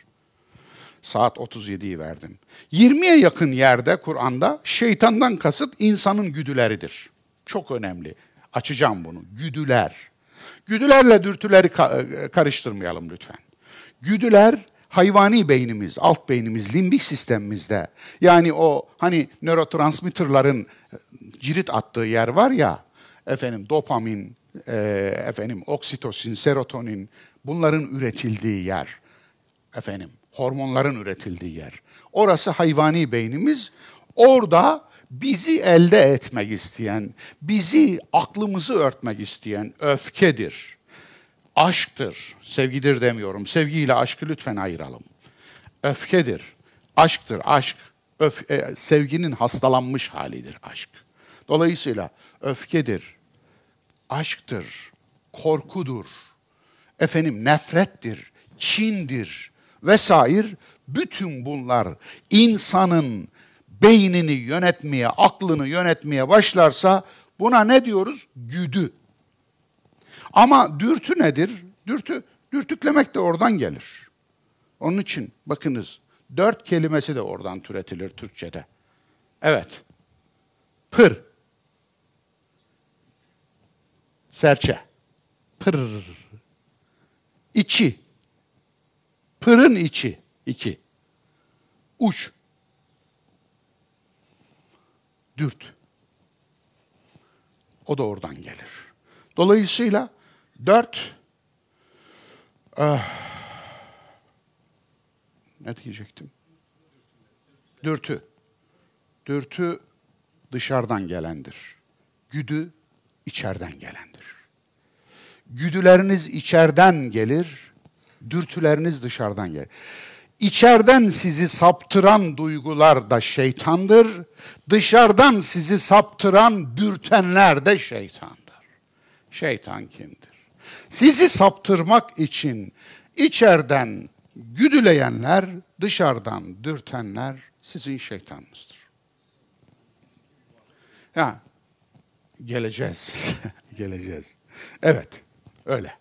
Saat 37'yi verdim. 20'ye yakın yerde Kur'an'da şeytandan kasıt insanın güdüleridir. Çok önemli. Açacağım bunu. Güdüler. Güdülerle dürtüleri karıştırmayalım lütfen. Güdüler hayvani beynimiz, alt beynimiz, limbik sistemimizde. Yani o hani nörotransmitterların cirit attığı yer var ya, dopamin, oksitosin, serotonin, bunların üretildiği yer, hormonların üretildiği yer. Orası hayvani beynimiz. Orada bizi elde etmek isteyen, bizi, aklımızı örtmek isteyen öfkedir, aşktır. Sevgidir demiyorum. Sevgiyle aşkı lütfen ayıralım. Öfkedir, aşktır, aşk. Sevginin hastalanmış halidir aşk. Dolayısıyla öfkedir, aşktır, korkudur, nefrettir, kindir vesaire. Bütün bunlar insanın beynini yönetmeye, aklını yönetmeye başlarsa buna ne diyoruz? Güdü. Ama dürtü nedir? Dürtüklemek de oradan gelir. Onun için bakınız, dört kelimesi de oradan türetilir Türkçe'de. Evet. Pır. Serçe. Pır. İçi. Pırın içi. İki. Uç. Dürt. O da oradan gelir. Dolayısıyla dört... Ne diyecektim? Dürtü. Dürtü dışarıdan gelendir. Güdü içeriden gelendir. Güdüleriniz içeriden gelir, dürtüleriniz dışarıdan gelir. İçeriden sizi saptıran duygular da şeytandır, dışarıdan sizi saptıran dürtenler de şeytandır. Şeytan kimdir? Sizi saptırmak için içeriden güdüleyenler, dışarıdan dürtenler sizin şeytanınızdır. Ya, geleceğiz. Geleceğiz. Evet, öyle.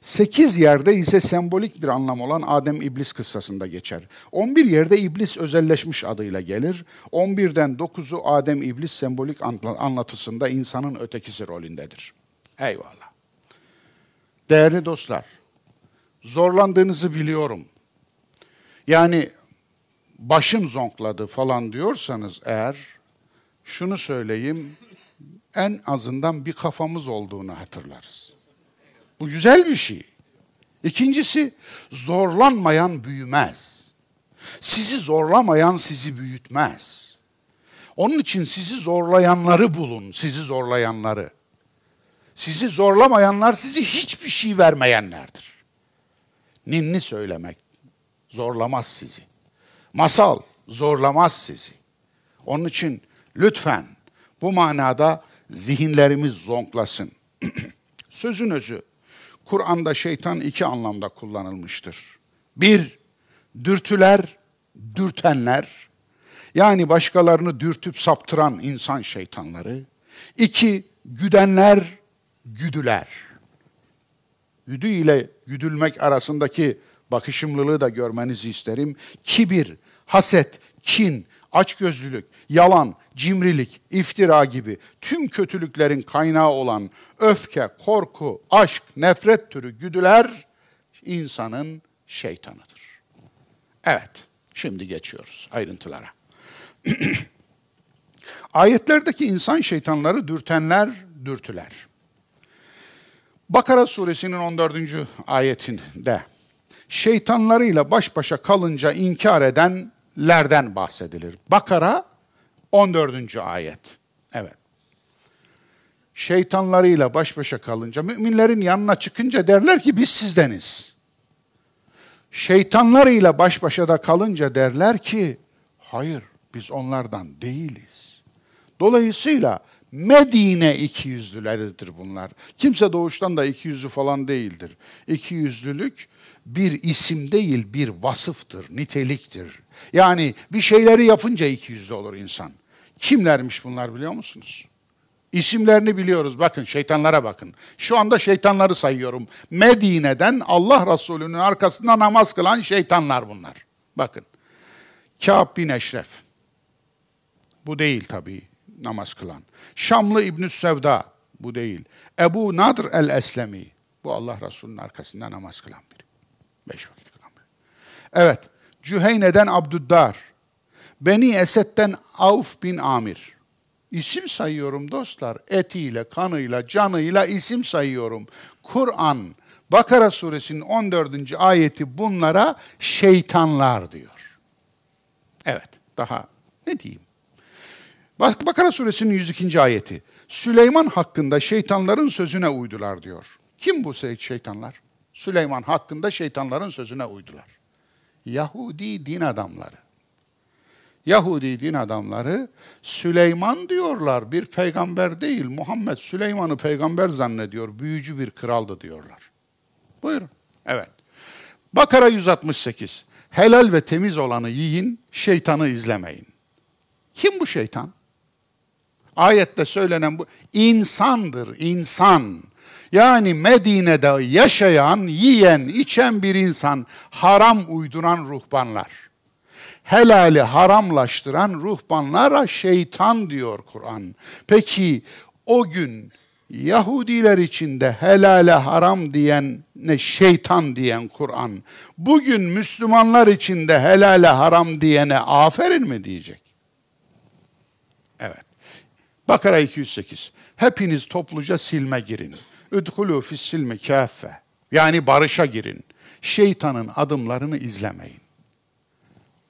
8 yerde ise sembolik bir anlam olan Adem-İblis kıssasında geçer. 11 yerde İblis özelleşmiş adıyla gelir. 11'den 9'u Adem-İblis sembolik anlatısında insanın ötekisi rolündedir. Eyvallah. Değerli dostlar, zorlandığınızı biliyorum. Yani başım zonkladı falan diyorsanız eğer, şunu söyleyeyim, en azından bir kafamız olduğunu hatırlarız. Bu güzel bir şey. İkincisi, zorlanmayan büyümez. Sizi zorlamayan sizi büyütmez. Onun için sizi zorlayanları bulun, sizi zorlayanları. Sizi zorlamayanlar sizi hiçbir şey vermeyenlerdir. Ninni söylemek zorlamaz sizi. Masal zorlamaz sizi. Onun için lütfen bu manada zihinlerimiz zonklasın. Sözün özü, Kur'an'da şeytan iki anlamda kullanılmıştır. Bir, dürtüler, dürtenler. Yani başkalarını dürtüp saptıran insan şeytanları. İki, güdenler, güdüler. Güdü ile güdülmek arasındaki bakışımlılığı da görmenizi isterim. Kibir, haset, kin, açgözlülük, yalan, cimrilik, iftira gibi tüm kötülüklerin kaynağı olan öfke, korku, aşk, nefret türü güdüler insanın şeytanıdır. Evet, şimdi geçiyoruz ayrıntılara. Ayetlerdeki insan şeytanları dürtenler, dürtüler. Bakara suresinin 14. ayetinde şeytanlarıyla baş başa kalınca inkar edenlerden bahsedilir. Bakara 14. ayet. Evet. Şeytanlarıyla baş başa kalınca, müminlerin yanına çıkınca derler ki biz sizdeniz. Şeytanlarıyla baş başa da kalınca derler ki hayır, biz onlardan değiliz. Dolayısıyla Medine ikiyüzlüleridir bunlar. Kimse doğuştan da ikiyüzlü falan değildir. İkiyüzlülük bir isim değil, bir vasıftır, niteliktir. Yani bir şeyleri yapınca ikiyüzlü olur insan. Kimlermiş bunlar biliyor musunuz? İsimlerini biliyoruz. Bakın, şeytanlara bakın. Şu anda şeytanları sayıyorum. Medine'den Allah Resulü'nün arkasında namaz kılan şeytanlar bunlar. Bakın. Kâb bin Eşref. Bu değil tabii namaz kılan. Şamlı İbn-i Sevda, bu değil. Ebu Nadr el-Eslemi, bu Allah Resulü'nün arkasında namaz kılan biri. 5 vakit kılan biri. Evet, Cüheyne'den Abdüddar, Beni Esed'den Avf bin Amir, İsim sayıyorum dostlar. Etiyle, kanıyla, canıyla isim sayıyorum. Kur'an, Bakara suresinin 14. ayeti bunlara şeytanlar diyor. Evet, daha ne diyeyim? Bakara suresinin 102. ayeti. Süleyman hakkında şeytanların sözüne uydular diyor. Kim bu şeytanlar? Süleyman hakkında şeytanların sözüne uydular. Yahudi din adamları. Yahudi din adamları Süleyman diyorlar, bir peygamber değil. Muhammed Süleyman'ı peygamber zannediyor, büyücü bir kraldı diyorlar. Buyurun. Evet. Bakara 168. Helal ve temiz olanı yiyin, şeytanı izlemeyin. Kim bu şeytan? Ayette söylenen bu insandır, insan. Yani Medine'de yaşayan, yiyen, içen bir insan, haram uyduran ruhbanlar. Helali haramlaştıran ruhbanlara şeytan diyor Kur'an. Peki o gün Yahudiler içinde helale haram diyen ne şeytan diyen Kur'an, bugün Müslümanlar içinde helale haram diyene aferin mi diyecek? Evet. Bakara 208. Hepiniz topluca silme girin. Üdhulû fissilmi kâffe. Yani barışa girin. Şeytanın adımlarını izlemeyin.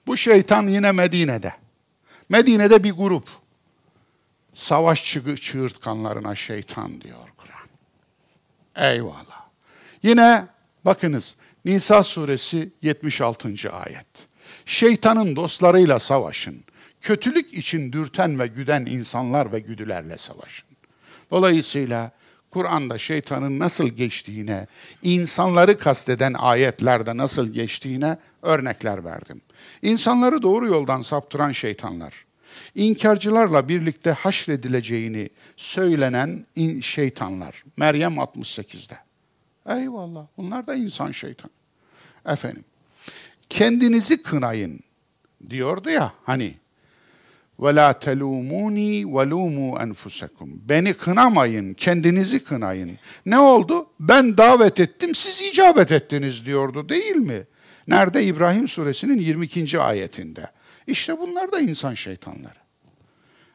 Bu şeytan yine Medine'de. Medine'de bir grup. Savaş çığırtkanlarına şeytan diyor Kur'an. Eyvallah. Yine bakınız Nisa suresi 76. ayet. Şeytanın dostlarıyla savaşın. Kötülük için dürten ve güden insanlar ve güdülerle savaşın. Dolayısıyla Kur'an'da şeytanın nasıl geçtiğine, insanları kasteden ayetlerde nasıl geçtiğine örnekler verdim. İnsanları doğru yoldan saptıran şeytanlar, inkarcılarla birlikte haşredileceğini söylenen şeytanlar. Meryem 68'de. Eyvallah, bunlar da insan şeytan. Efendim, kendinizi kınayın diyordu ya hani, وَلَا تَلُومُونِي وَلُومُوا أَنْفُسَكُمْ Beni kınamayın, kendinizi kınayın. Ne oldu? Ben davet ettim, siz icabet ettiniz diyordu değil mi? Nerede? İbrahim suresinin 22. ayetinde. İşte bunlar da insan şeytanları.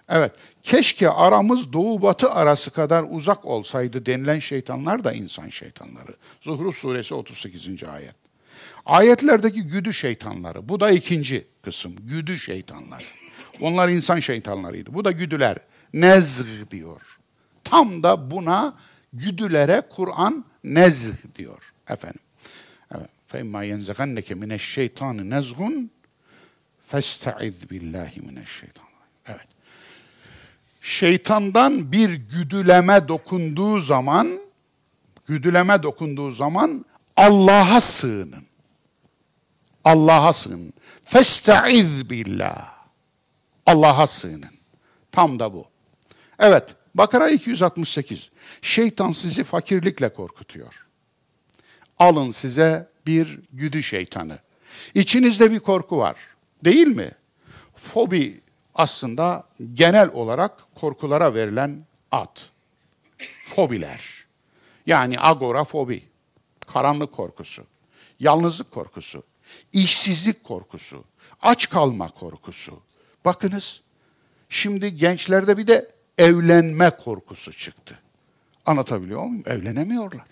Evet, keşke aramız doğu batı arası kadar uzak olsaydı denilen şeytanlar da insan şeytanları. Zuhruf suresi 38. ayet. Ayetlerdeki güdü şeytanları, bu da ikinci kısım, güdü şeytanları. Onlar insan şeytanlarıydı. Bu da güdüler. Nezg diyor. Tam da buna, güdülere Kur'an nezg diyor. Efendim. فَاِمَّا يَنْزَغَنَّكَ مِنَ الشَّيْطَانِ نَزْغٌ فَاسْتَعِذْ بِاللّٰهِ مِنَ الشَّيْطَانِ. Evet. Şeytandan bir güdüleme dokunduğu zaman Allah'a sığının. Allah'a sığının. فَاسْتَعِذْ بِاللّٰهِ. Allah'a sığının. Tam da bu. Evet, Bakara 268. Şeytan sizi fakirlikle korkutuyor. Alın size bir güdü şeytanı. İçinizde bir korku var, değil mi? Fobi aslında genel olarak korkulara verilen ad. Fobiler. Yani agorafobi, karanlık korkusu, yalnızlık korkusu, işsizlik korkusu, aç kalma korkusu. Bakınız, şimdi gençlerde bir de evlenme korkusu çıktı. Anlatabiliyor muyum? Evlenemiyorlar.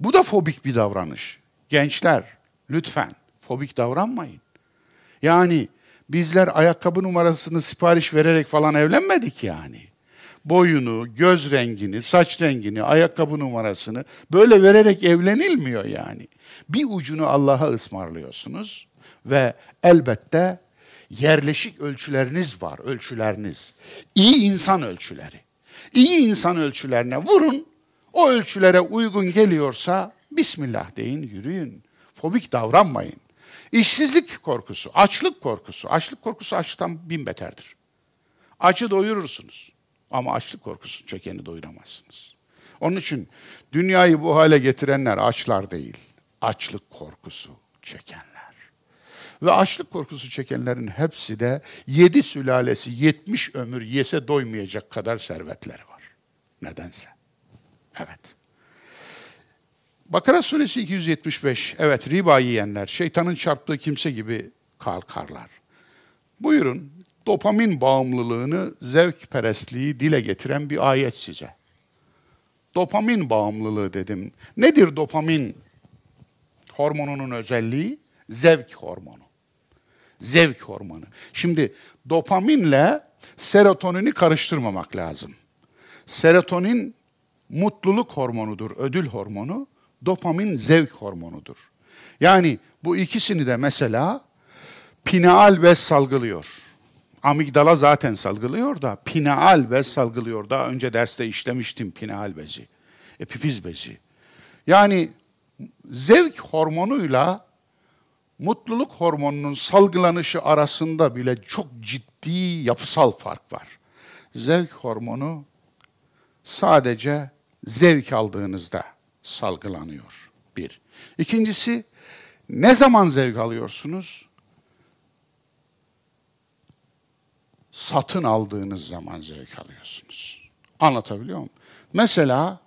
Bu da fobik bir davranış. Gençler, lütfen fobik davranmayın. Yani bizler ayakkabı numarasını sipariş vererek falan evlenmedik yani. Boyunu, göz rengini, saç rengini, ayakkabı numarasını böyle vererek evlenilmiyor yani. Bir ucunu Allah'a ısmarlıyorsunuz ve elbette yerleşik ölçüleriniz var, ölçüleriniz. İyi insan ölçüleri. İyi insan ölçülerine vurun, o ölçülere uygun geliyorsa Bismillah deyin, yürüyün. Fobik davranmayın. İşsizlik korkusu, açlık korkusu. Açlık korkusu açlıktan bin beterdir. Açı doyurursunuz ama açlık korkusu çekeni doyuramazsınız. Onun için dünyayı bu hale getirenler açlar değil, açlık korkusu çekenler. Ve açlık korkusu çekenlerin hepsi de 7 sülalesi 70 ömür yese doymayacak kadar servetleri var. Nedense. Evet. Bakara suresi 275. Evet, riba yiyenler şeytanın çarptığı kimse gibi kalkarlar. Buyurun, dopamin bağımlılığını, zevkperestliği dile getiren bir ayet size. Dopamin bağımlılığı dedim. Nedir dopamin hormonunun özelliği? Zevk hormonu. Zevk hormonu. Şimdi dopaminle serotonini karıştırmamak lazım. Serotonin mutluluk hormonudur, ödül hormonu. Dopamin zevk hormonudur. Yani bu ikisini de mesela pineal bez salgılıyor. Amigdala zaten salgılıyor da pineal bez salgılıyor. Daha önce derste işlemiştim pineal bezi, epifiz bezi. Yani zevk hormonuyla mutluluk hormonunun salgılanışı arasında bile çok ciddi yapısal fark var. Zevk hormonu sadece zevk aldığınızda salgılanıyor. Bir. İkincisi, ne zaman zevk alıyorsunuz? Satın aldığınız zaman zevk alıyorsunuz. Anlatabiliyor muyum? Mesela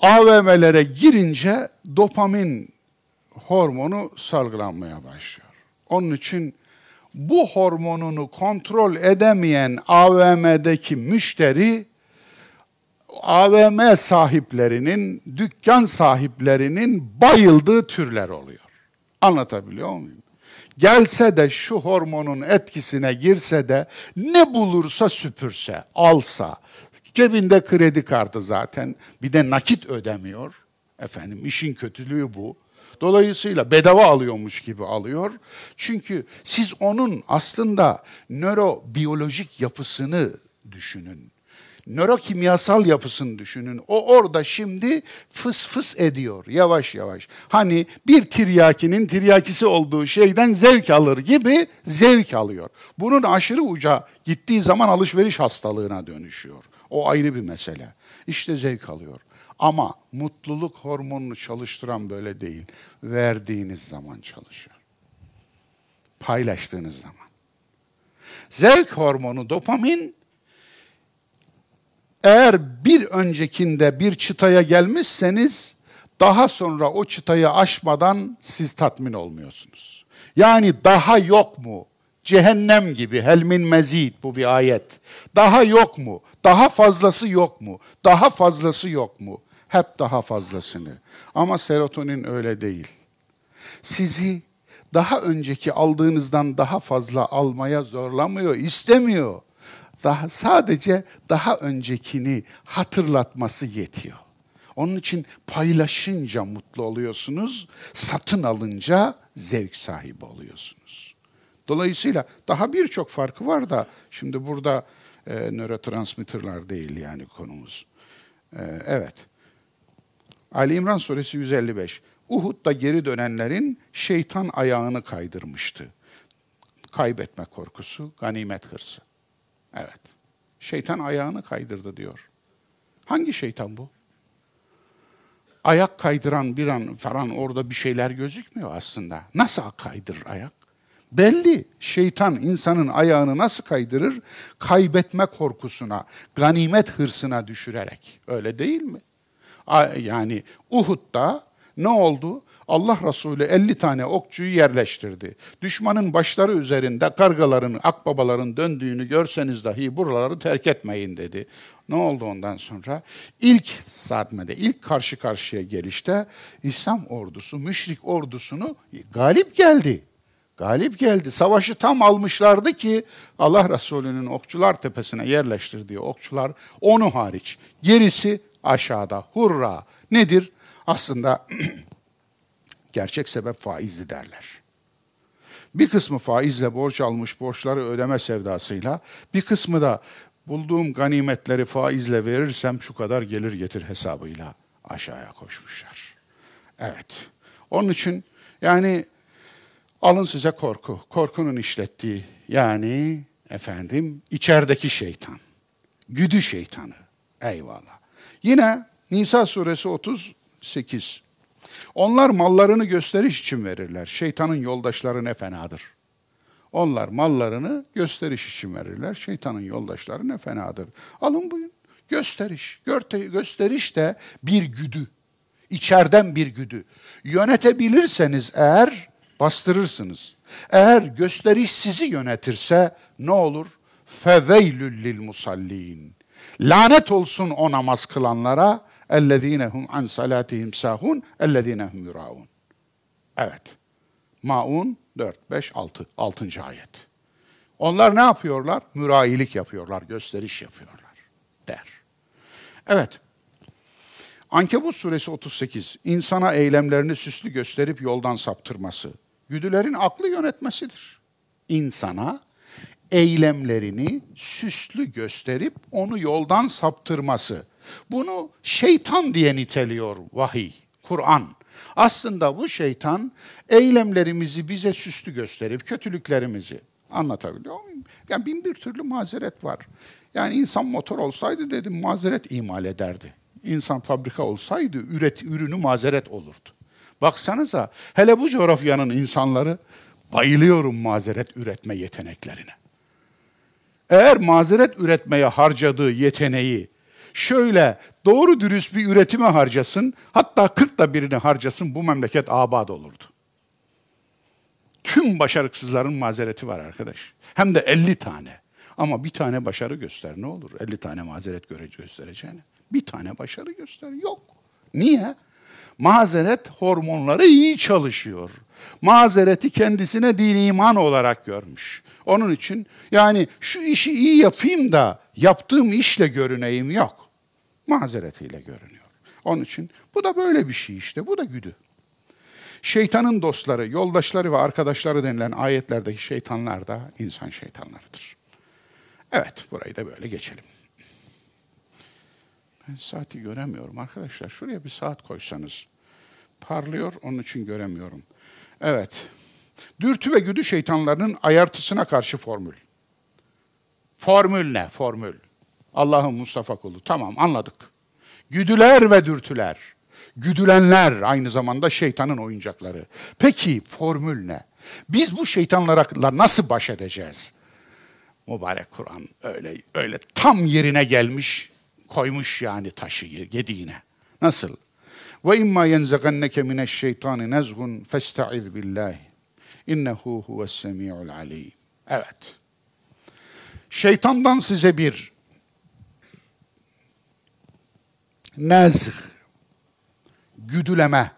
AVM'lere girince dopamin hormonu salgılanmaya başlıyor. Onun için bu hormonunu kontrol edemeyen AVM'deki müşteri, AVM sahiplerinin, dükkan sahiplerinin bayıldığı türler oluyor. Anlatabiliyor muyum? Gelse de şu hormonun etkisine girse de ne bulursa süpürse, alsa, cebinde kredi kartı zaten, bir de nakit ödemiyor. Efendim işin kötülüğü bu. Dolayısıyla bedava alıyormuş gibi alıyor. Çünkü siz onun aslında nörobiyolojik yapısını düşünün. Nörokimyasal yapısını düşünün. O orada şimdi fıs fıs ediyor yavaş yavaş. Hani bir tiryakinin tiryakisi olduğu şeyden zevk alır gibi zevk alıyor. Bunun aşırı uca gittiği zaman alışveriş hastalığına dönüşüyor. O ayrı bir mesele. İşte zevk alıyor. Ama mutluluk hormonunu çalıştıran böyle değil. Verdiğiniz zaman çalışıyor. Paylaştığınız zaman. Zevk hormonu dopamin, eğer bir öncekinde bir çıtaya gelmişseniz, daha sonra o çıtayı aşmadan siz tatmin olmuyorsunuz. Yani daha yok mu? Cehennem gibi, hel min mezid, bu bir ayet. Daha yok mu? Daha fazlası yok mu? Daha fazlası yok mu? Hep daha fazlasını. Ama serotonin öyle değil. Sizi daha önceki aldığınızdan daha fazla almaya zorlamıyor, istemiyor. Daha, sadece daha öncekini hatırlatması yetiyor. Onun için paylaşınca mutlu oluyorsunuz, satın alınca zevk sahibi oluyorsunuz. Dolayısıyla daha birçok farkı var da, şimdi burada nörotransmitterler değil yani konumuz. Evet, Ali İmran Suresi 155. Uhud'da geri dönenlerin şeytan ayağını kaydırmıştı. Kaybetme korkusu, ganimet hırsı. Evet. Şeytan ayağını kaydırdı diyor. Hangi şeytan bu? Ayak kaydıran bir an falan orada bir şeyler gözükmüyor aslında. Nasıl kaydırır ayak? Belli. Şeytan insanın ayağını nasıl kaydırır? Kaybetme korkusuna, ganimet hırsına düşürerek. Öyle değil mi? Yani Uhud'da ne oldu? Allah Resulü 50 tane okçuyu yerleştirdi. Düşmanın başları üzerinde kargaların, akbabaların döndüğünü görseniz dahi buraları terk etmeyin dedi. Ne oldu ondan sonra? İlk sadmede, ilk karşı karşıya gelişte İslam ordusu, müşrik ordusunu galip geldi. Galip geldi. Savaşı tam almışlardı ki Allah Resulü'nün okçular tepesine yerleştirdiği okçular, onu hariç. Gerisi aşağıda. Hurra! Nedir? Aslında... Gerçek sebep faizli derler. Bir kısmı faizle borç almış, borçları ödeme sevdasıyla, bir kısmı da bulduğum ganimetleri faizle verirsem şu kadar gelir getir hesabıyla aşağıya koşmuşlar. Evet. Onun için yani alın size korku. Korkunun işlettiği yani efendim içerideki şeytan. Güdü şeytanı. Eyvallah. Yine Nisa suresi 38. Onlar mallarını gösteriş için verirler. Şeytanın yoldaşları ne fenadır. Onlar mallarını gösteriş için verirler. Şeytanın yoldaşları ne fenadır. Alın buyurun. Gösteriş. Gösteriş de bir güdü. İçeriden bir güdü. Yönetebilirseniz eğer bastırırsınız. Eğer gösteriş sizi yönetirse ne olur? فَوَيْلُ لِلْمُسَلِّينَ Lanet olsun o namaz kılanlara اَلَّذ۪ينَ هُمْ عَنْ صَلَاتِهِمْ سَاهُونَ اَلَّذ۪ينَ هُمْ يُرَاوُونَ Evet. Maun 4, 5, 6. 6. ayet. Onlar ne yapıyorlar? Mürailik yapıyorlar, gösteriş yapıyorlar der. Evet. Ankebut suresi 38. İnsana eylemlerini süslü gösterip yoldan saptırması. Güdülerin aklı yönetmesidir. İnsana eylemlerini süslü gösterip onu yoldan saptırması. Bunu şeytan diye niteliyor vahiy, Kur'an. Aslında bu şeytan eylemlerimizi bize süslü gösterip kötülüklerimizi anlatabiliyor muyum? Yani bin bir türlü mazeret var. Yani insan motor olsaydı dedim mazeret imal ederdi. İnsan fabrika olsaydı ürünü mazeret olurdu. Baksanıza hele bu coğrafyanın insanları bayılıyorum mazeret üretme yeteneklerine. Eğer mazeret üretmeye harcadığı yeteneği şöyle doğru dürüst bir üretime harcasın, hatta 40'ta 1'ini harcasın bu memleket abad olurdu. Tüm başarısızların mazereti var arkadaş. Hem de 50 tane. Ama bir tane başarı göster ne olur? 50 tane mazeret göstereceğine. Bir tane başarı göster. Yok. Niye? Mazeret hormonları iyi çalışıyor. Mazereti kendisine din iman olarak görmüş. Onun için yani şu işi iyi yapayım da yaptığım işle görüneyim yok. Mazeretiyle görünüyor. Onun için bu da böyle bir şey işte. Bu da güdü. Şeytanın dostları, yoldaşları ve arkadaşları denilen ayetlerdeki şeytanlar da insan şeytanlarıdır. Evet, burayı da böyle geçelim. Ben saati göremiyorum arkadaşlar. Şuraya bir saat koysanız. Parlıyor, onun için göremiyorum. Evet. Dürtü ve güdü şeytanlarının ayartısına karşı formül. Formül ne? Formül. Allah'ın Mustafa kulu. Tamam, anladık. Güdüler ve dürtüler. Güdülenler aynı zamanda şeytanın oyuncakları. Peki formül ne? Biz bu şeytanlarla nasıl baş edeceğiz? Mübarek Kur'an öyle tam yerine gelmiş, koymuş yani taşı yediğine. Nasıl? Ve imma yenzagenneke mineşşeytani nezgun festaiz billahi innehu huves-semi'ul alim. Evet. Şeytandan size bir nezg, güdüleme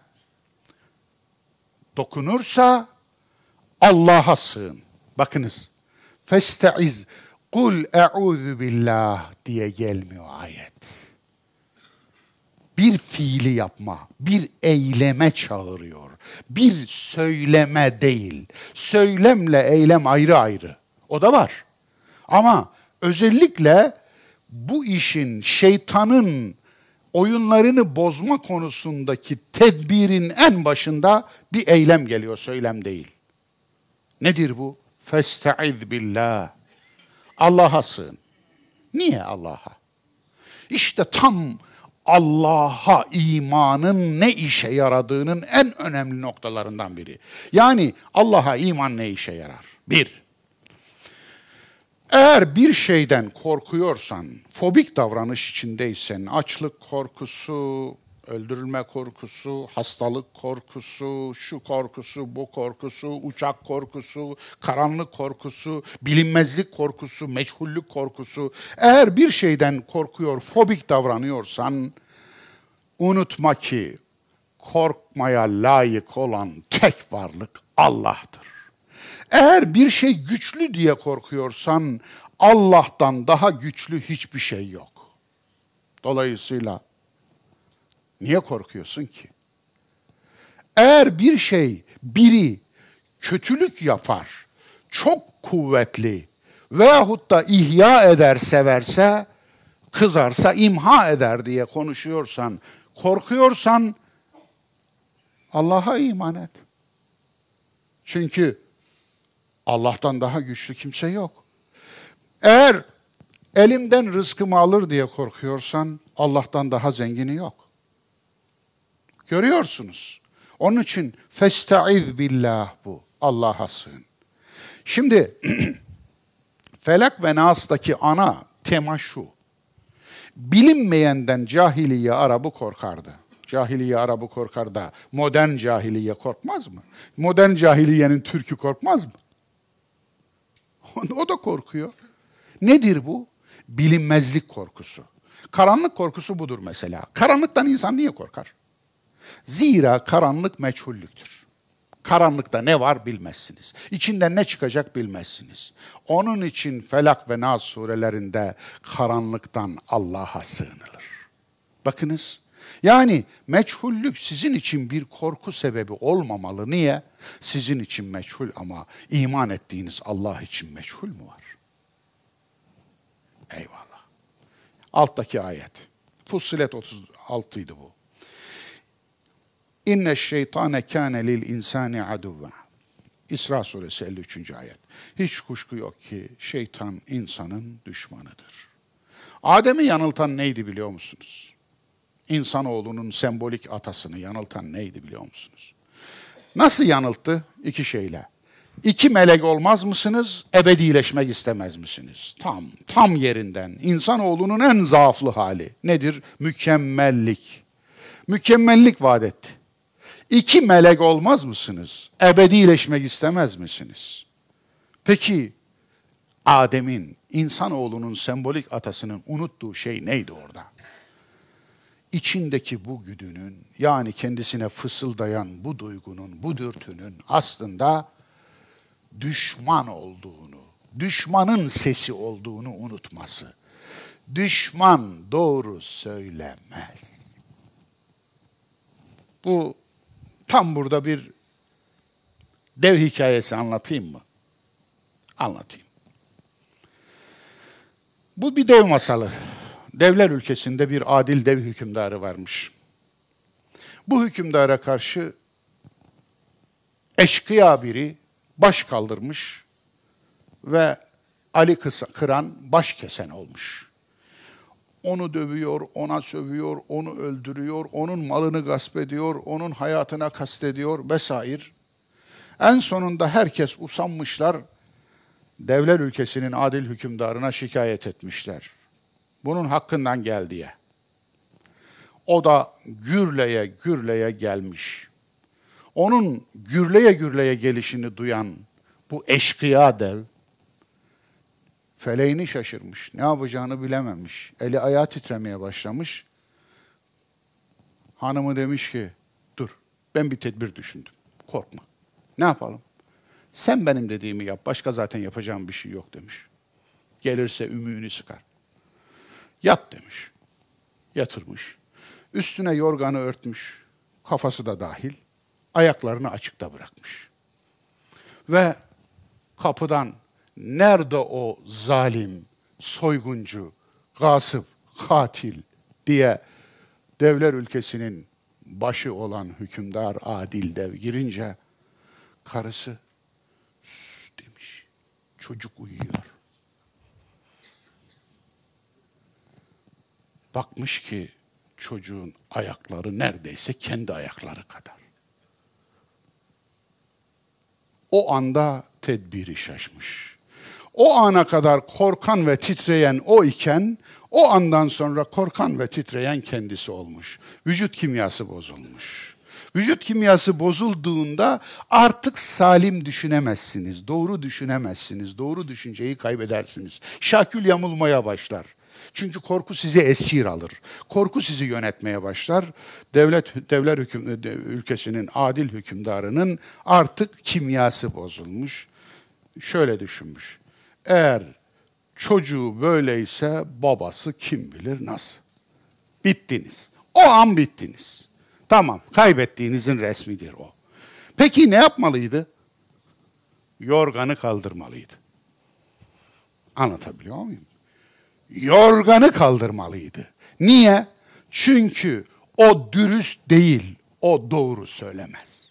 dokunursa Allah'a sığın. Bakınız. Festaiz kul e'udhu billah diye gelmiyor ayet. Bir fiili yapma, bir eyleme çağırıyor. Bir söyleme değil. Söylemle eylem ayrı ayrı. O da var. Ama özellikle bu işin şeytanın oyunlarını bozma konusundaki tedbirin en başında bir eylem geliyor, söylem değil. Nedir bu? Festaiz billah. Allah'a sığın. Niye Allah'a? İşte tam Allah'a imanın ne işe yaradığının en önemli noktalarından biri. Yani Allah'a iman ne işe yarar? Bir, eğer bir şeyden korkuyorsan, fobik davranış içindeysen, açlık korkusu, öldürülme korkusu, hastalık korkusu, şu korkusu, bu korkusu, uçak korkusu, karanlık korkusu, bilinmezlik korkusu, meçhullük korkusu. Eğer bir şeyden korkuyor, fobik davranıyorsan, unutma ki korkmaya layık olan tek varlık Allah'tır. Eğer bir şey güçlü diye korkuyorsan, Allah'tan daha güçlü hiçbir şey yok. Dolayısıyla, niye korkuyorsun ki? Eğer bir şey, biri kötülük yapar, çok kuvvetli veyahut da ihya eder, severse, kızarsa, imha eder diye konuşuyorsan, korkuyorsan Allah'a iman et. Çünkü Allah'tan daha güçlü kimse yok. Eğer elimden rızkımı alır diye korkuyorsan Allah'tan daha zengini yok. Görüyorsunuz. Onun için festaiz billah bu. Allah'a sığın. Şimdi Felak ve Nas'taki ana tema şu. Bilinmeyenden cahiliye Arabı korkardı. Cahiliye Arabı korkar da modern cahiliye korkmaz mı? Modern cahiliyenin Türk'ü korkmaz mı? O da korkuyor. Nedir bu? Bilinmezlik korkusu. Karanlık korkusu budur mesela. Karanlıktan insan niye korkar? Zira karanlık meçhullüktür. Karanlıkta ne var bilmezsiniz. İçinden ne çıkacak bilmezsiniz. Onun için Felak ve Nas surelerinde karanlıktan Allah'a sığınılır. Bakınız, yani meçhullük sizin için bir korku sebebi olmamalı. Niye? Sizin için meçhul ama iman ettiğiniz Allah için meçhul mü var? Eyvallah. Alttaki ayet. Fussilet 36'ydı bu. İnne şeytane kâne lil insani aduvven. İsra suresi 53. ayet. Hiç kuşku yok ki şeytan insanın düşmanıdır. Adem'i yanıltan neydi biliyor musunuz? İnsanoğlunun sembolik atasını yanıltan neydi biliyor musunuz? Nasıl yanılttı? İki şeyle. İki melek olmaz mısınız? Ebedileşmek istemez misiniz? Tam yerinden. İnsanoğlunun en zaaflı hali. Nedir? Mükemmellik. Mükemmellik vaat etti. İki melek olmaz mısınız? Ebedileşmek istemez misiniz? Peki, Adem'in, insanoğlunun sembolik atasının unuttuğu şey neydi orada? İçindeki bu güdünün, yani kendisine fısıldayan bu duygunun, bu dürtünün aslında düşman olduğunu, düşmanın sesi olduğunu unutması. Düşman doğru söylemez. Bu tam burada bir dev hikayesi anlatayım mı? Anlatayım. Bu bir dev masalı. Devler ülkesinde bir adil dev hükümdarı varmış. Bu hükümdara karşı eşkıya biri baş kaldırmış ve Ali Kıran baş kesen olmuş. Onu dövüyor, ona sövüyor, onu öldürüyor, onun malını gasp ediyor, onun hayatına kastediyor vesaire. En sonunda herkes usanmışlar, devler ülkesinin adil hükümdarına şikayet etmişler. Bunun hakkından gel diye. O da gürleye gürleye gelmiş. Onun gürleye gürleye gelişini duyan bu eşkıya dev, feleğini şaşırmış, ne yapacağını bilememiş. Eli ayağı titremeye başlamış. Hanımı demiş ki, dur ben bir tedbir düşündüm, korkma. Ne yapalım? Sen benim dediğimi yap, başka zaten yapacağım bir şey yok demiş. Gelirse ümüğünü sıkar. Yat demiş. Yatırmış. Üstüne yorganı örtmüş, kafası da dahil. Ayaklarını açıkta bırakmış. Ve kapıdan nerede o zalim, soyguncu, gasıp, katil diye devler ülkesinin başı olan hükümdar adil dev girince karısı sus demiş. Çocuk uyuyor. Bakmış ki çocuğun ayakları neredeyse kendi ayakları kadar. O anda tedbiri şaşmış. O ana kadar korkan ve titreyen o iken, o andan sonra korkan ve titreyen kendisi olmuş. Vücut kimyası bozulmuş. Vücut kimyası bozulduğunda artık salim düşünemezsiniz, doğru düşünemezsiniz, doğru düşünceyi kaybedersiniz. Şakül yamulmaya başlar. Çünkü korku sizi esir alır. Korku sizi yönetmeye başlar. Devler ülkesinin adil hükümdarının artık kimyası bozulmuş. Şöyle düşünmüş. Eğer çocuğu böyleyse babası kim bilir nasıl? Bittiniz. O an bittiniz. Tamam, kaybettiğinizin resmidir o. Peki ne yapmalıydı? Yorganı kaldırmalıydı. Anlatabiliyor muyum? Yorganı kaldırmalıydı. Niye? Çünkü o dürüst değil, o doğru söylemez.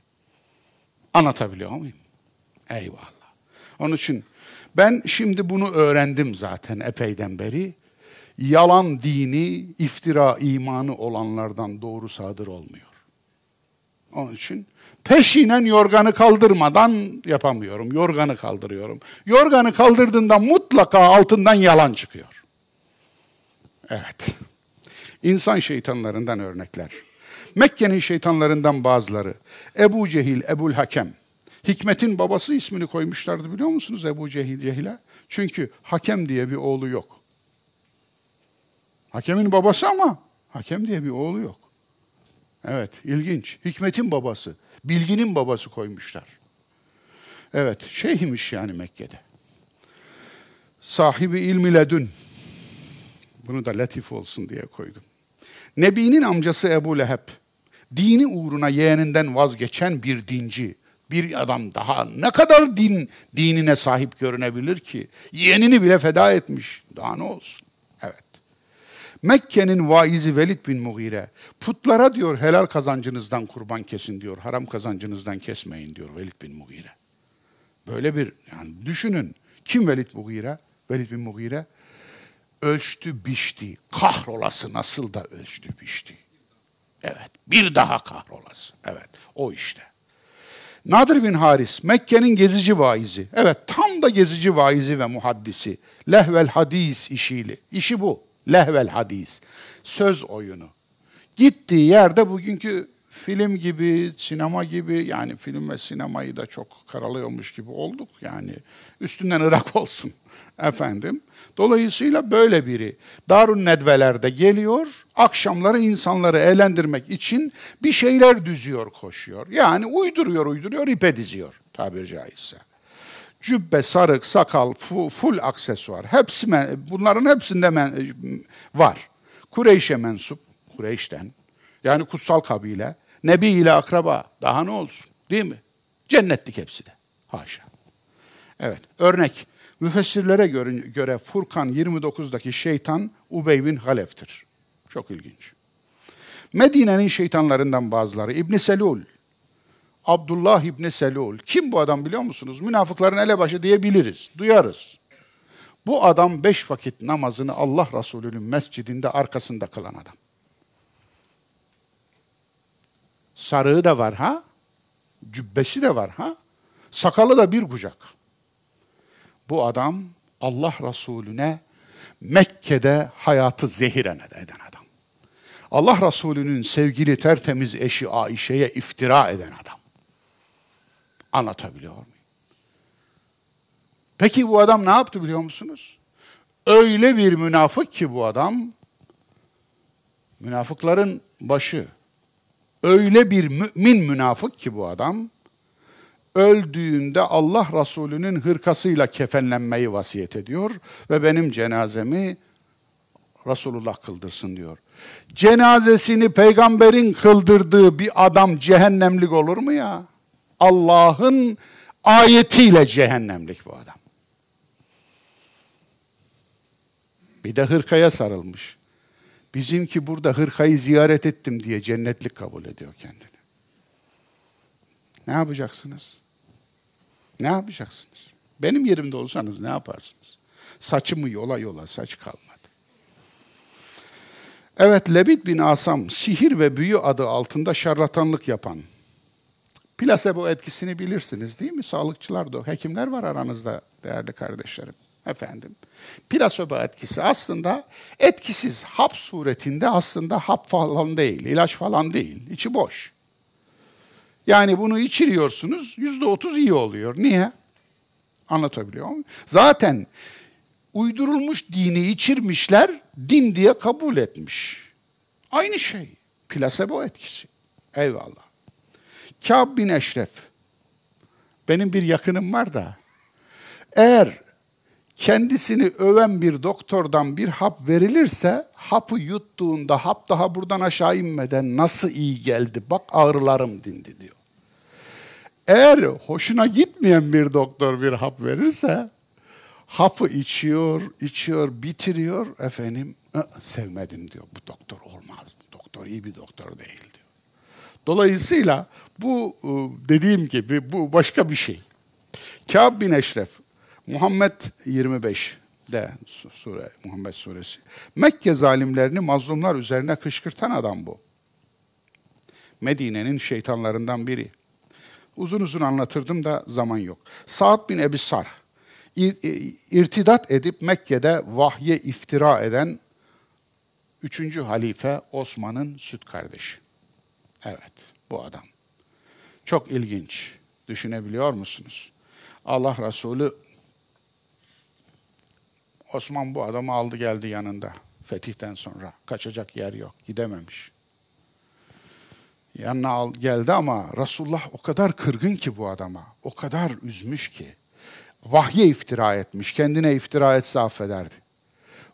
Anlatabiliyor muyum? Eyvallah. Onun için ben şimdi bunu öğrendim zaten epeyden beri. Yalan dini, iftira imanı olanlardan doğru sadır olmuyor. Onun için peşinen yorganı kaldırmadan yapamıyorum. Yorganı kaldırıyorum. Yorganı kaldırdığında mutlaka altından yalan çıkıyor. Evet, insan şeytanlarından örnekler. Mekke'nin şeytanlarından bazıları. Ebu Cehil, Ebul Hakem. Hikmet'in babası ismini koymuşlardı biliyor musunuz Ebu Cehil'e? Çünkü Hakem diye bir oğlu yok. Hakemin babası ama Hakem diye bir oğlu yok. Evet, ilginç. Hikmet'in babası, bilginin babası koymuşlar. Evet, şeyhmiş yani Mekke'de. Sahibi ilmi ledün. Bunu da latif olsun diye koydum. Nebi'nin amcası Ebu Leheb, dini uğruna yeğeninden vazgeçen bir dinci, bir adam daha ne kadar dinine sahip görünebilir ki? Yeğenini bile feda etmiş. Daha ne olsun? Evet. Mekke'nin vaizi Velid bin Mughire, putlara diyor helal kazancınızdan kurban kesin diyor, haram kazancınızdan kesmeyin diyor Velid bin Mughire. Böyle bir, yani düşünün. Kim Velid Mughire? Velid bin Mughire ölçtü, biçti. Kahrolası nasıl da ölçtü, biçti. Evet, bir daha kahrolası. Evet, o işte. Nadir bin Haris, Mekke'nin gezici vaizi. Evet, tam da gezici vaizi ve muhaddisi. Lehvel hadis işiyle. İşi bu. Lehvel hadis. Söz oyunu. Gittiği yerde bugünkü film gibi, sinema gibi, yani film ve sinemayı da çok karalıyormuş gibi olduk. Yani üstünden ırak olsun efendim. Dolayısıyla böyle biri Darun Nedveler'de geliyor, akşamları insanları eğlendirmek için bir şeyler düzüyor, koşuyor. Yani uyduruyor, ipe diziyor tabiri caizse. Cübbe, sarık, sakal, full aksesuar. Hepsi, bunların hepsinde var. Kureyş'e mensup, Kureyş'ten. Yani kutsal kabile, nebi ile akraba, daha ne olsun değil mi? Cennetlik hepsi de, haşa. Evet, örnek, müfessirlere göre Furkan 29'daki şeytan Ubey bin Halef'tir. Çok ilginç. Medine'nin şeytanlarından bazıları, İbn Selul, Abdullah İbn Selul. Kim bu adam biliyor musunuz? Münafıkların elebaşı diyebiliriz, duyarız. Bu adam 5 vakit namazını Allah Resulü'nün mescidinde arkasında kılan adam. Sarığı da var ha, cübbesi de var ha, sakalı da bir kucak. Bu adam Allah Resulüne Mekke'de hayatı zehiren eden adam. Allah Resulü'nün sevgili tertemiz eşi Aişe'ye iftira eden adam. Anlatabiliyor muyum? Peki bu adam ne yaptı biliyor musunuz? Öyle bir münafık ki bu adam, münafıkların başı. Öyle bir mümin münafık ki bu adam, öldüğünde Allah Resulü'nün hırkasıyla kefenlenmeyi vasiyet ediyor ve benim cenazemi Resulullah kıldırsın diyor. Cenazesini peygamberin kıldırdığı bir adam cehennemlik olur mu ya? Allah'ın ayetiyle cehennemlik bu adam. Bir de hırkaya sarılmış. Bizimki burada hırkayı ziyaret ettim diye cennetlik kabul ediyor kendini. Ne yapacaksınız? Ne yapacaksınız? Benim yerimde olsanız ne yaparsınız? Saçımı yola saç kalmadı. Evet, Lebit bin Asam, sihir ve büyü adı altında şarlatanlık yapan. Plasebo etkisini bilirsiniz değil mi? Sağlıkçılar da, hekimler var aranızda değerli kardeşlerim. Efendim, plasebo etkisi aslında etkisiz hap suretinde, aslında hap falan değil, ilaç falan değil, içi boş. Yani bunu içiriyorsunuz, %30 iyi oluyor. Niye? Anlatabiliyor muyum? Zaten uydurulmuş dini içirmişler, din diye kabul etmiş. Aynı şey, plasebo etkisi. Eyvallah. Kâb bin Eşref, benim bir yakınım var da, eğer kendisini öven bir doktordan bir hap verilirse, hapı yuttuğunda hap daha buradan aşağı inmeden nasıl iyi geldi, bak ağrılarım dindi diyor. Eğer hoşuna gitmeyen bir doktor bir hap verirse, hapı içiyor, bitiriyor, efendim sevmedim diyor, bu doktor olmaz, bu doktor iyi bir doktor değil diyor. Dolayısıyla bu dediğim gibi bu başka bir şey. Kâb bin Eşref, Muhammed 25'de sure, Muhammed suresi. Mekke zalimlerini mazlumlar üzerine kışkırtan adam bu. Medine'nin şeytanlarından biri. Uzun anlatırdım da zaman yok. Sa'd bin Ebi Sarh, irtidat edip Mekke'de vahye iftira eden 3. halife Osman'ın süt kardeşi. Evet, bu adam. Çok ilginç. Düşünebiliyor musunuz? Allah Resulü Osman bu adamı aldı geldi yanında. Fetihten sonra. Kaçacak yer yok. Gidememiş. Yanına geldi ama Resulullah o kadar kırgın ki bu adama. O kadar üzmüş ki. Vahye iftira etmiş. Kendine iftira etse affederdi.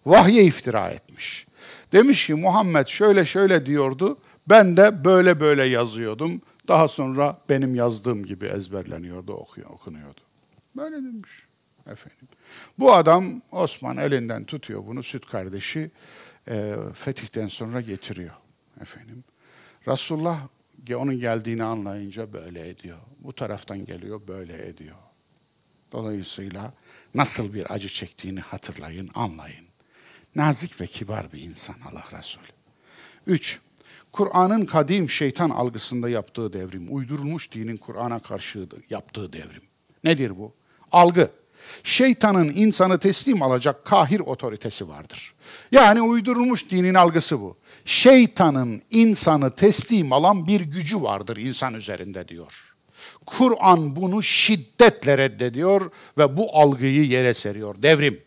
Vahye iftira etmiş. Demiş ki Muhammed şöyle şöyle diyordu. Ben de böyle böyle yazıyordum. Daha sonra benim yazdığım gibi ezberleniyordu, okunuyordu. Böyle demiş efendim. Bu adam Osman elinden tutuyor bunu, süt kardeşi fetihten sonra getiriyor efendim. Resulullah onun geldiğini anlayınca böyle ediyor. Bu taraftan geliyor, böyle ediyor. Dolayısıyla nasıl bir acı çektiğini hatırlayın, anlayın. Nazik ve kibar bir insan Allah Resulü. 3. Kur'an'ın kadim şeytan algısında yaptığı devrim, uydurulmuş dinin Kur'an'a karşı yaptığı devrim. Nedir bu? Algı. Şeytanın insanı teslim alacak kahir otoritesi vardır. Yani uydurulmuş dinin algısı bu. Şeytanın insanı teslim alan bir gücü vardır insan üzerinde diyor. Kur'an bunu şiddetle reddediyor ve bu algıyı yere seriyor. Devrim.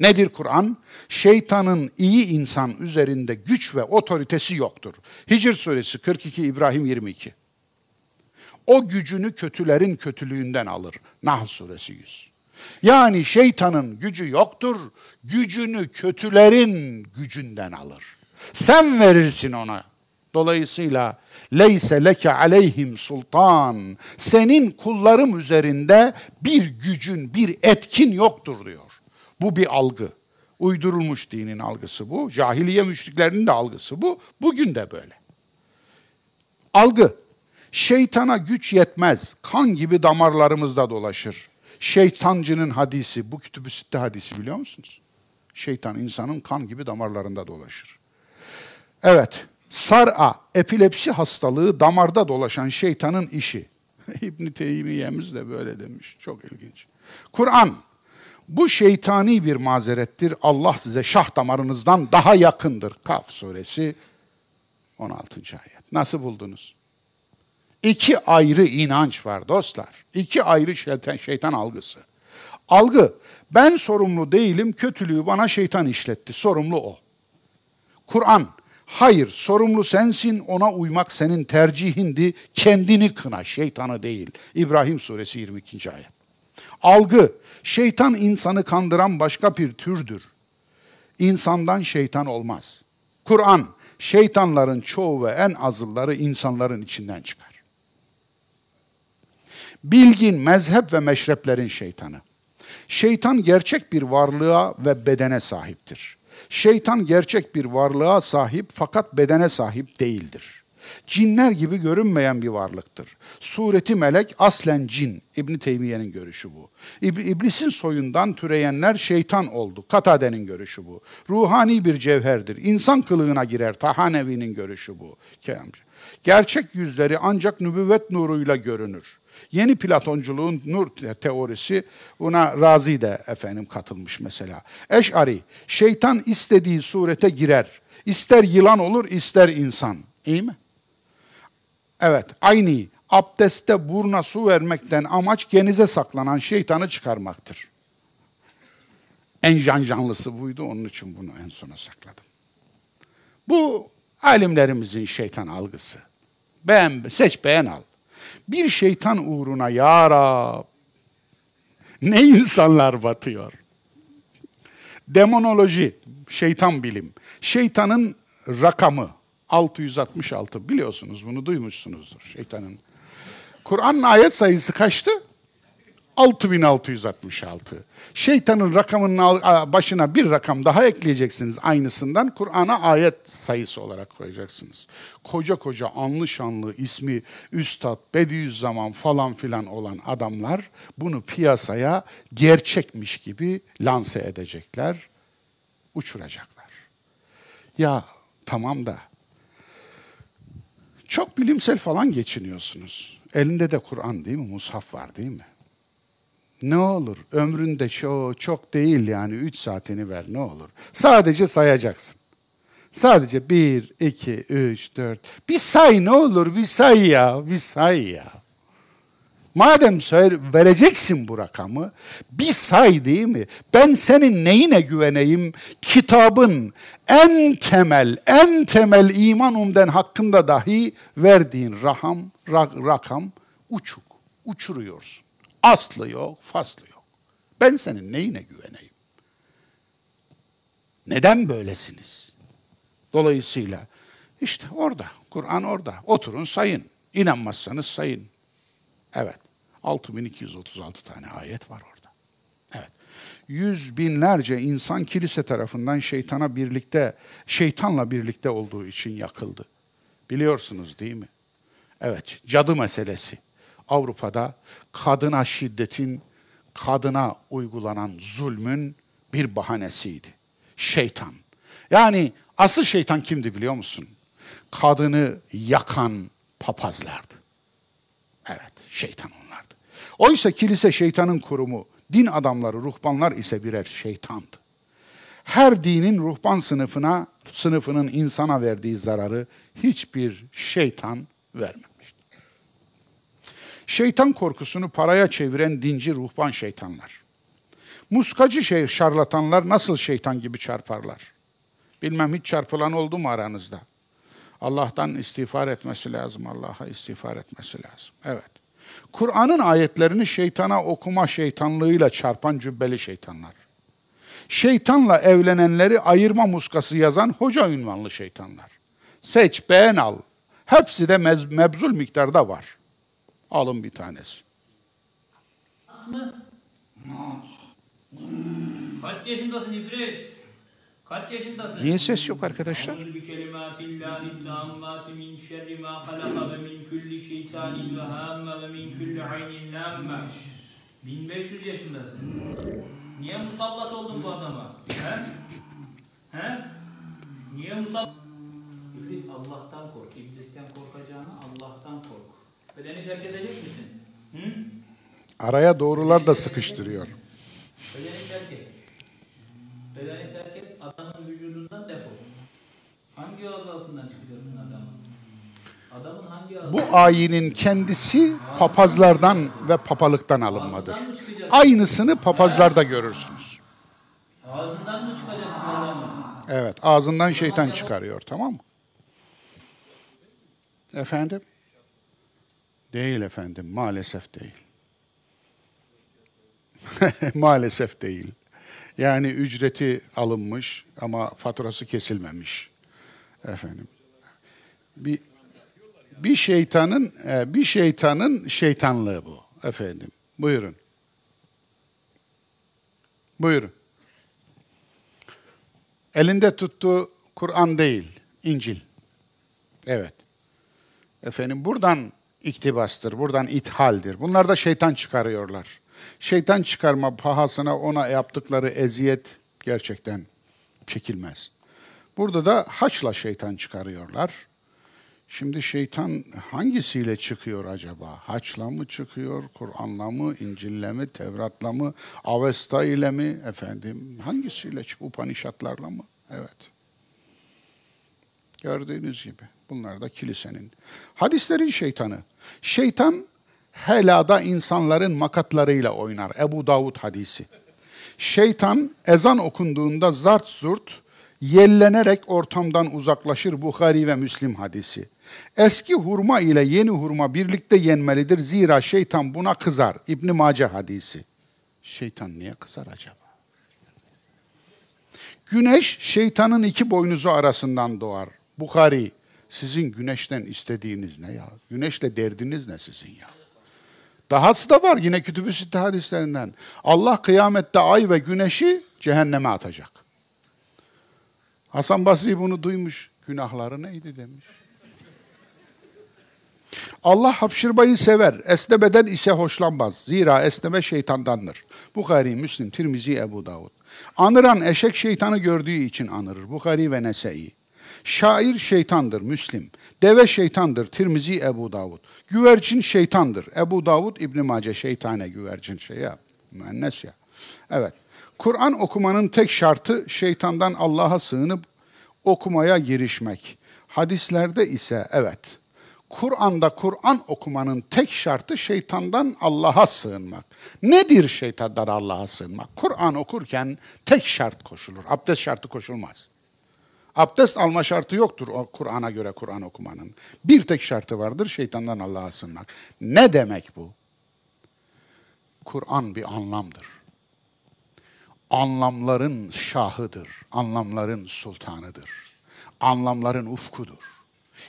Nedir Kur'an? Şeytanın iyi insan üzerinde güç ve otoritesi yoktur. Hicr Suresi 42, İbrahim 22. O gücünü kötülerin kötülüğünden alır. Nahl Suresi 100. Yani şeytanın gücü yoktur, gücünü kötülerin gücünden alır. Sen verirsin ona. Dolayısıyla leyse leke aleyhim sultan, senin kullarım üzerinde bir gücün, bir etkin yoktur diyor. Bu bir algı. Uydurulmuş dinin algısı bu. Cahiliye müşriklerinin de algısı bu. Bugün de böyle. Algı. Şeytana güç yetmez. Kan gibi damarlarımızda dolaşır. Şeytancının hadisi. Bu Kütüb-ü Sitte hadisi biliyor musunuz? Şeytan insanın kan gibi damarlarında dolaşır. Evet. Sar'a, epilepsi hastalığı damarda dolaşan şeytanın işi. İbn-i Teymiye'miz de böyle demiş. Çok ilginç. Kur'an. Bu şeytani bir mazerettir. Allah size şah damarınızdan daha yakındır. Kaf suresi 16. ayet. Nasıl buldunuz? 2 ayrı inanç var dostlar. 2 ayrı şeytan algısı. Algı, ben sorumlu değilim, kötülüğü bana şeytan işletti. Sorumlu o. Kur'an, hayır sorumlu sensin, ona uymak senin tercihindi. Kendini kına, şeytanı değil. İbrahim suresi 22. ayet. Algı, şeytan insanı kandıran başka bir türdür. İnsandan şeytan olmaz. Kur'an, şeytanların çoğu ve en azılları insanların içinden çıkar. Bilgin, mezhep ve meşreplerin şeytanı. Şeytan gerçek bir varlığa ve bedene sahiptir. Şeytan gerçek bir varlığa sahip fakat bedene sahip değildir. Cinler gibi görünmeyen bir varlıktır. Sureti melek aslen cin. İbn-i Teymiye'nin görüşü bu. İblisin soyundan türeyenler şeytan oldu. Katade'nin görüşü bu. Ruhani bir cevherdir. İnsan kılığına girer. Tahanevi'nin görüşü bu. Gerçek yüzleri ancak nübüvvet nuruyla görünür. Yeni Platonculuğun nur teorisi, buna Razi de efendim katılmış mesela. Eş'ari, şeytan istediği surete girer. İster yılan olur, ister insan. İyi mi? Evet, aynı abdeste burna su vermekten amaç genize saklanan şeytanı çıkarmaktır. En canlısı buydu, onun için bunu en sona sakladım. Bu alimlerimizin şeytan algısı. Beğen, seç beğen al. Bir şeytan uğruna ya Rab, ne insanlar batıyor. Demonoloji, şeytan bilim, şeytanın rakamı. 666 biliyorsunuz, bunu duymuşsunuzdur şeytanın. Kur'an'ın ayet sayısı kaçtı? 6666. Şeytanın rakamının başına bir rakam daha ekleyeceksiniz aynısından. Kur'an'a ayet sayısı olarak koyacaksınız. Koca koca anlı şanlı ismi Üstad, Bediüzzaman falan filan olan adamlar bunu piyasaya gerçekmiş gibi lanse edecekler, uçuracaklar. Ya tamam da çok bilimsel falan geçiniyorsunuz. Elinde de Kur'an değil mi? Mushaf var değil mi? Ne olur ömründe çok değil yani 3 saatini ver ne olur. Sadece sayacaksın. Sadece 1, 2, 3, 4. Bir say ne olur, bir say ya, bir say ya. Madem vereceksin bu rakamı, bir say değil mi? Ben senin neyine güveneyim? Kitabın en temel iman umden hakkında dahi verdiğin rakam uçuk. Uçuruyorsun. Aslı yok, faslı yok. Ben senin neyine güveneyim? Neden böylesiniz? Dolayısıyla işte orada, Kur'an orada. Oturun sayın. İnanmazsanız sayın. Evet. 6236 tane ayet var orada. Evet. Yüz binlerce insan kilise tarafından şeytanla birlikte olduğu için yakıldı. Biliyorsunuz değil mi? Evet. Cadı meselesi. Avrupa'da kadına şiddetin, kadına uygulanan zulmün bir bahanesiydi. Şeytan. Yani asıl şeytan kimdi biliyor musun? Kadını yakan papazlardı. Evet, şeytan onlardı. Oysa kilise şeytanın kurumu, din adamları, ruhbanlar ise birer şeytandı. Her dinin ruhban sınıfının insana verdiği zararı hiçbir şeytan vermemişti. Şeytan korkusunu paraya çeviren dinci ruhban şeytanlar. Muskacı şarlatanlar nasıl şeytan gibi çarparlar? Bilmem hiç çarpılan oldu mu aranızda? Allah'tan istiğfar etmesi lazım, Allah'a istiğfar etmesi lazım. Evet. Kur'an'ın ayetlerini şeytana okuma şeytanlığıyla çarpan cübbeli şeytanlar. Şeytanla evlenenleri ayırma muskası yazan hoca ünvanlı şeytanlar. Seç, beğen, al. Hepsi de mebzul miktarda var. Alın bir tanesi. Kaç yaşındasın İfrit? Kaç yaşındasın? Niye ses yok arkadaşlar? Ve 1500 yaşındasın. Niye musallat oldun bu adama? He? He? Niye musallat? İblis Allah'tan kork. İblisten korkacağına Allah'tan kork. Bedeni terk edecek misin? Hı? Araya doğrular da sıkıştırıyor. Bedeni terk et. Bedeni terk et, adamın vücudundan defol. Hangi ağzından çıkacaksın adamı? Adamın hangi ağzından? Bu ayinin kendisi papazlardan ve papalıktan alınmadır. Aynısını papazlarda görürsünüz. Ağzından mı çıkacaksın adamı? Evet, ağzından şeytan çıkarıyor, tamam mı? Efendim? Değil efendim, maalesef değil. Maalesef değil. Yani ücreti alınmış ama faturası kesilmemiş. Efendim. Bir şeytanın şeytanlığı bu efendim. Buyurun. Buyurun. Elinde tuttuğu Kur'an değil, İncil. Evet. Efendim buradan iktibastır, buradan ithaldir. Bunlar da şeytan çıkarıyorlar. Şeytan çıkarma pahasına ona yaptıkları eziyet gerçekten çekilmez. Burada da haçla şeytan çıkarıyorlar. Şimdi şeytan hangisiyle çıkıyor acaba? Haçla mı çıkıyor? Kur'an'la mı? İncil'le mi? Tevrat'la mı? Avesta ile mi? Efendim hangisiyle çıkıyor? Upanişatlarla mı? Evet. Gördüğünüz gibi bunlar da kilisenin. Hadislerin şeytanı. Şeytan helada insanların makatlarıyla oynar. Ebu Davud hadisi. Şeytan ezan okunduğunda zart zurt yellenerek ortamdan uzaklaşır. Buhari ve Müslim hadisi. Eski hurma ile yeni hurma birlikte yenmelidir. Zira şeytan buna kızar. İbn-i Mace hadisi. Şeytan niye kızar acaba? Güneş şeytanın iki boynuzu arasından doğar. Buhari. Sizin güneşten istediğiniz ne ya? Güneşle derdiniz ne sizin ya? Dahası da var yine Kütüb-ü Sitte hadislerinden. Allah kıyamette ay ve güneşi cehenneme atacak. Hasan Basri bunu duymuş. Günahları neydi demiş. Allah hapşırmayı sever. Esnemeden ise hoşlanmaz. Zira esneme şeytandandır. Buhari, Müslim, Tirmizi, Ebu Davud. Anıran eşek şeytanı gördüğü için anırır. Buhari ve Nese'yi. Şair şeytandır, Müslim. Deve şeytandır, Tirmizi, Ebu Davud. Güvercin şeytandır, Ebu Davud, İbn-i Mace, şeytane güvercin şey ya, müennes ya. Evet, Kur'an okumanın tek şartı şeytandan Allah'a sığınıp okumaya girişmek. Hadislerde ise evet, Kur'an'da Kur'an okumanın tek şartı şeytandan Allah'a sığınmak. Nedir şeytandan Allah'a sığınmak? Kur'an okurken tek şart koşulur. Abdest şartı koşulmaz. Abdest alma şartı yoktur Kur'an'a göre Kur'an okumanın. Bir tek şartı vardır, şeytandan Allah'a sığınmak. Ne demek bu? Kur'an bir anlamdır. Anlamların şahıdır, anlamların sultanıdır, anlamların ufkudur.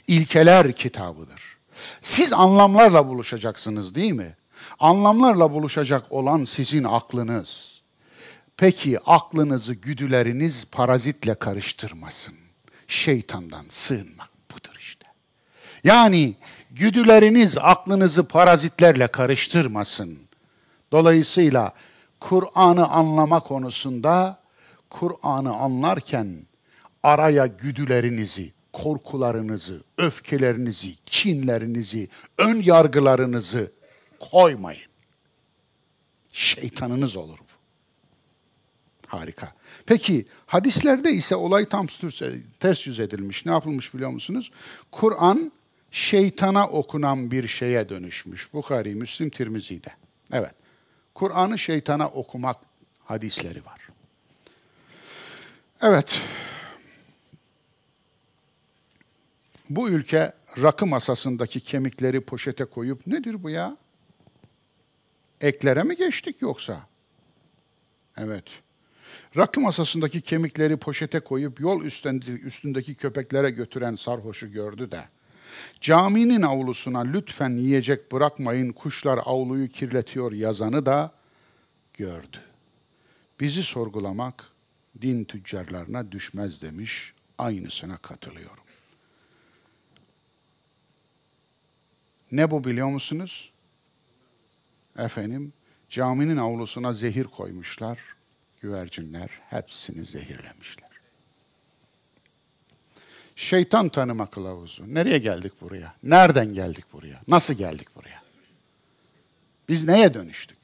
İlkeler kitabıdır. Siz anlamlarla buluşacaksınız değil mi? Anlamlarla buluşacak olan sizin aklınız. Peki aklınızı güdüleriniz parazitle karıştırmasın. Şeytandan sığınmak budur işte. Yani güdüleriniz aklınızı parazitlerle karıştırmasın. Dolayısıyla Kur'an'ı anlama konusunda Kur'an'ı anlarken araya güdülerinizi, korkularınızı, öfkelerinizi, kinlerinizi, ön yargılarınızı koymayın. Şeytanınız olur bu. Harika. Peki hadislerde ise olay tam ters yüz edilmiş. Ne yapılmış biliyor musunuz? Kur'an şeytana okunan bir şeye dönüşmüş. Bukhari, Müslim, Tirmizi'de. Evet. Kur'an'ı şeytana okumak hadisleri var. Evet. Bu ülke rakı masasındaki kemikleri poşete koyup nedir bu ya? Eklere mi geçtik yoksa? Evet. Rakı masasındaki kemikleri poşete koyup yol üstündeki köpeklere götüren sarhoşu gördü de caminin avlusuna lütfen yiyecek bırakmayın kuşlar avluyu kirletiyor yazanı da gördü. Bizi sorgulamak din tüccarlarına düşmez demiş, aynısına katılıyorum. Ne bu biliyor musunuz? Efendim, caminin avlusuna zehir koymuşlar. Güvercinler hepsini zehirlemişler. Şeytan tanıma kılavuzu. Nereye geldik buraya? Nereden geldik buraya? Nasıl geldik buraya? Biz neye dönüştük?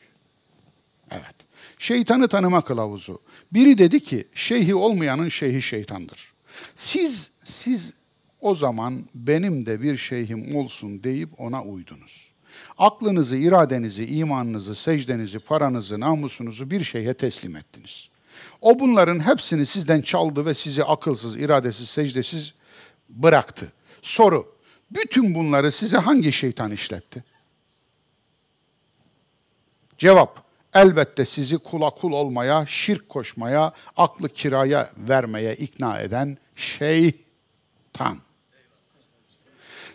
Evet. Şeytanı tanıma kılavuzu. Biri dedi ki, şeyhi olmayanın şeyhi şeytandır. Siz o zaman benim de bir şeyhim olsun deyip ona uydunuz. Aklınızı, iradenizi, imanınızı, secdenizi, paranızı, namusunuzu bir şeye teslim ettiniz. O bunların hepsini sizden çaldı ve sizi akılsız, iradesiz, secdesiz bıraktı. Soru, bütün bunları size hangi şeytan işletti? Cevap, elbette sizi kula kul olmaya, şirk koşmaya, aklı kiraya vermeye ikna eden şeytan.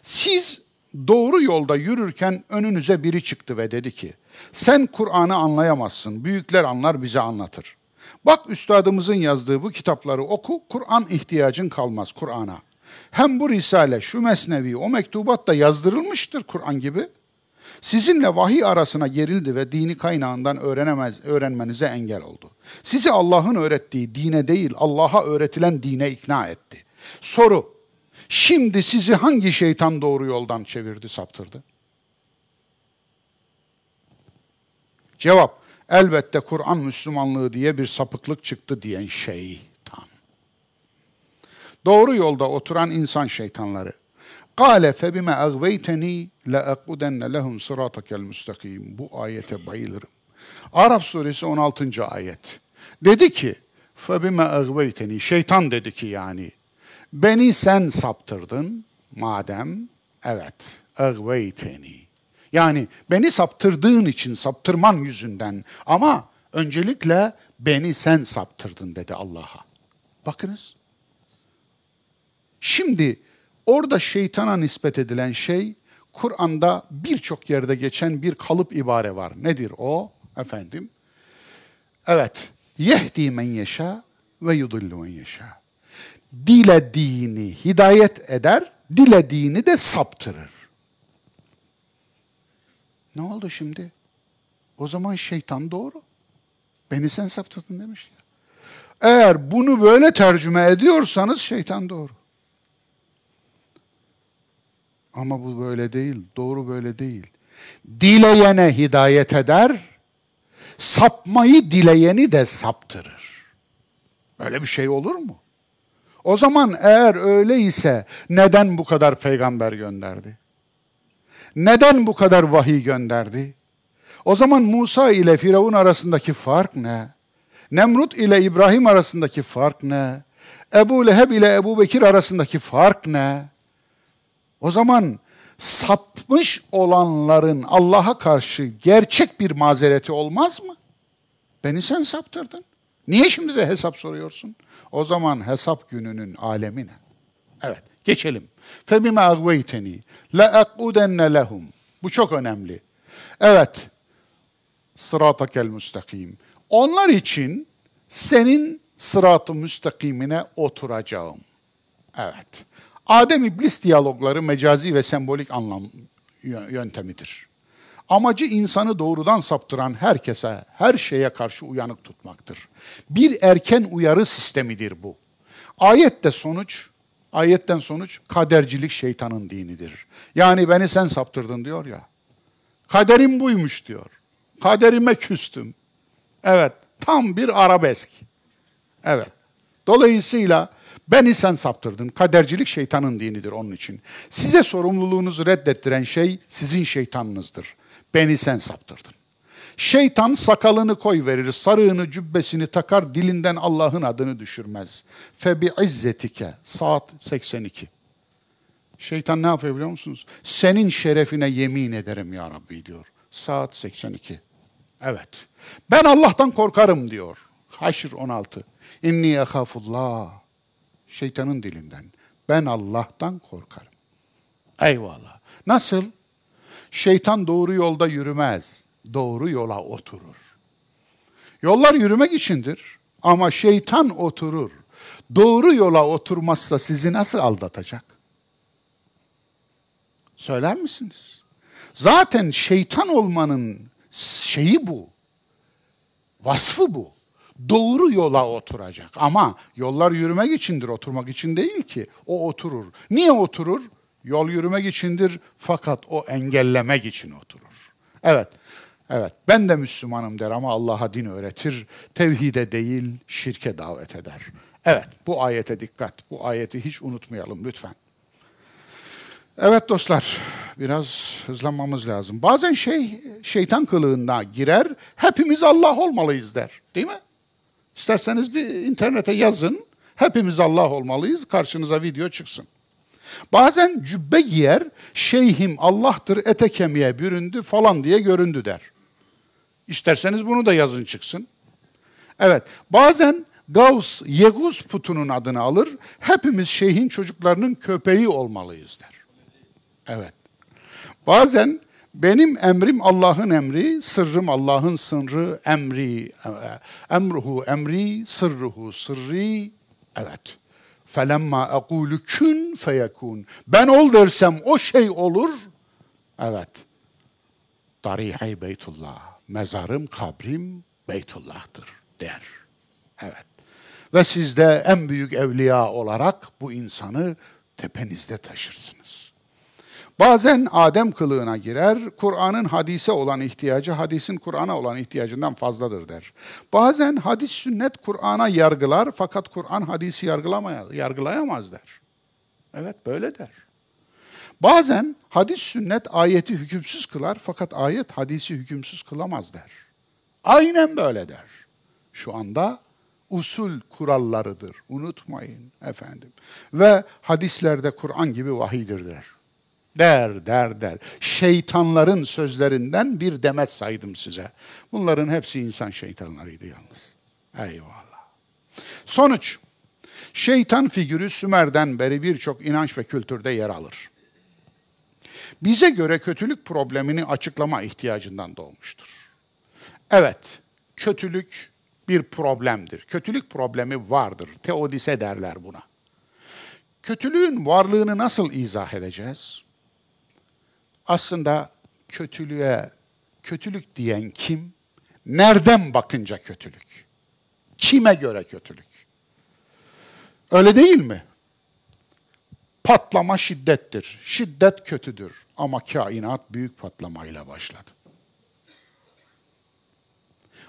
Siz doğru yolda yürürken önünüze biri çıktı ve dedi ki, sen Kur'an'ı anlayamazsın, büyükler anlar bize anlatır. Bak üstadımızın yazdığı bu kitapları oku, Kur'an ihtiyacın kalmaz Kur'an'a. Hem bu risale, şu mesnevi, o mektubat da yazdırılmıştır Kur'an gibi. Sizinle vahiy arasına gerildi ve dini kaynağından öğrenmenize engel oldu. Sizi Allah'ın öğrettiği dine değil, Allah'a öğretilen dine ikna etti. Soru, şimdi sizi hangi şeytan doğru yoldan çevirdi, saptırdı? Cevap, elbette Kur'an Müslümanlığı diye bir sapıklık çıktı diyen şeytan. Doğru yolda oturan insan şeytanları. قَالَ فَبِمَا اَغْوَيْتَن۪ي لَاَقْعُدَنَّ لَهُمْ صِرَاتَكَ الْمُسْتَق۪يمِ Bu ayete bayılırım. Araf suresi 16. ayet. Dedi ki, فَبِمَا اَغْوَيْتَن۪ي Şeytan dedi ki yani, beni sen saptırdın madem, evet, اَغْوَيْتَن۪ي Yani beni saptırdığın için, saptırman yüzünden ama öncelikle beni sen saptırdın dedi Allah'a. Bakınız. Şimdi orada şeytana nispet edilen şey, Kur'an'da birçok yerde geçen bir kalıp ibare var. Nedir o? Efendim, evet, yehdi men yeşâ ve yudillu men yeşâ. Dilediğini hidayet eder, dilediğini de saptırır. Ne oldu şimdi? O zaman şeytan doğru. Beni sen saptırdın demiş ya. Eğer bunu böyle tercüme ediyorsanız şeytan doğru. Ama bu böyle değil, doğru böyle değil. Dileyene hidayet eder, sapmayı dileyeni de saptırır. Böyle bir şey olur mu? O zaman eğer öyleyse neden bu kadar peygamber gönderdi? Neden bu kadar vahiy gönderdi? O zaman Musa ile Firavun arasındaki fark ne? Nemrut ile İbrahim arasındaki fark ne? Ebu Leheb ile Ebu Bekir arasındaki fark ne? O zaman sapmış olanların Allah'a karşı gerçek bir mazereti olmaz mı? Beni sen saptırdın. Niye şimdi de hesap soruyorsun? O zaman hesap gününün alemine. Evet, geçelim. فَبِمَا اَغْوَيْتَن۪ي لَاَقْعُدَنَّ لَهُمْ Bu çok önemli. Evet, sıratekel müstakim. Onlar için senin sırat-ı müstakimine oturacağım. Evet. Adem-İblis diyalogları mecazi ve sembolik anlam yöntemidir. Amacı insanı doğrudan saptıran herkese, her şeye karşı uyanık tutmaktır. Bir erken uyarı sistemidir bu. Ayetten sonuç kadercilik şeytanın dinidir. Yani beni sen saptırdın diyor ya. Kaderim buymuş diyor. Kaderime küstüm. Evet, tam bir arabesk. Evet. Dolayısıyla beni sen saptırdın. Kadercilik şeytanın dinidir onun için. Size sorumluluğunuzu reddettiren şey sizin şeytanınızdır. Beni sen saptırdın. Şeytan sakalını koy verir, sarığını, cübbesini takar, dilinden Allah'ın adını düşürmez. Febi izzetike. Saat 82. Şeytan ne yapıyor biliyor musunuz? Senin şerefine yemin ederim ya Rabbi diyor. Saat 82. Evet. Ben Allah'tan korkarım diyor. Haşr 16. İnni ehafullah. Şeytanın dilinden. Ben Allah'tan korkarım. Eyvallah. Nasıl? Şeytan doğru yolda yürümez. Doğru yola oturur. Yollar yürümek içindir. Ama şeytan oturur. Doğru yola oturmazsa sizi nasıl aldatacak? Söyler misiniz? Zaten şeytan olmanın şeyi bu. Vasfı bu. Doğru yola oturacak. Ama yollar yürümek içindir, oturmak için değil ki. O oturur. Niye oturur? Yol yürümek içindir fakat o engellemek için oturur. Evet, evet. Ben de Müslümanım der ama Allah'a din öğretir. Tevhide değil, şirke davet eder. Evet, bu ayete dikkat. Bu ayeti hiç unutmayalım lütfen. Evet dostlar, biraz hızlanmamız lazım. Bazen şeytan kılığına girer, hepimiz Allah olmalıyız der. Değil mi? İsterseniz bir internete yazın, hepimiz Allah olmalıyız, karşınıza video çıksın. Bazen cübbe giyer, şeyhim Allah'tır, ete kemiğe büründü falan diye göründü der. İsterseniz bunu da yazın çıksın. Evet, bazen Gavs, Yeguz putunun adını alır, hepimiz şeyhin çocuklarının köpeği olmalıyız der. Evet, bazen benim emrim Allah'ın emri, sırrım Allah'ın sırrı, emruhu emri, sırruhu sırri. Evet. Felemma aqulu kun feyekun. Ben ol dersem o şey olur. Evet. Tarihi Beytullah. Mezarım, kabrim Beytullah'tır der. Evet. Ve siz de en büyük evliya olarak bu insanı tepenizde taşırsınız. Bazen Adem kılığına girer, Kur'an'ın hadise olan ihtiyacı, hadisin Kur'an'a olan ihtiyacından fazladır der. Bazen hadis sünnet Kur'an'a yargılar fakat Kur'an hadisi yargılayamaz der. Evet böyle der. Bazen hadis sünnet ayeti hükümsüz kılar fakat ayet hadisi hükümsüz kılamaz der. Aynen böyle der. Şu anda usul kurallarıdır. Unutmayın efendim. Ve hadislerde Kur'an gibi vahiydir der. Der. Şeytanların sözlerinden bir demet saydım size. Bunların hepsi insan şeytanlarıydı yalnız. Eyvallah. Sonuç, şeytan figürü Sümer'den beri birçok inanç ve kültürde yer alır. Bize göre kötülük problemini açıklama ihtiyacından doğmuştur. Evet, kötülük bir problemdir. Kötülük problemi vardır. Teodise derler buna. Kötülüğün varlığını nasıl izah edeceğiz? Aslında kötülük diyen kim? Nereden bakınca kötülük? Kime göre kötülük? Öyle değil mi? Patlama şiddettir. Şiddet kötüdür. Ama kainat büyük patlamayla başladı.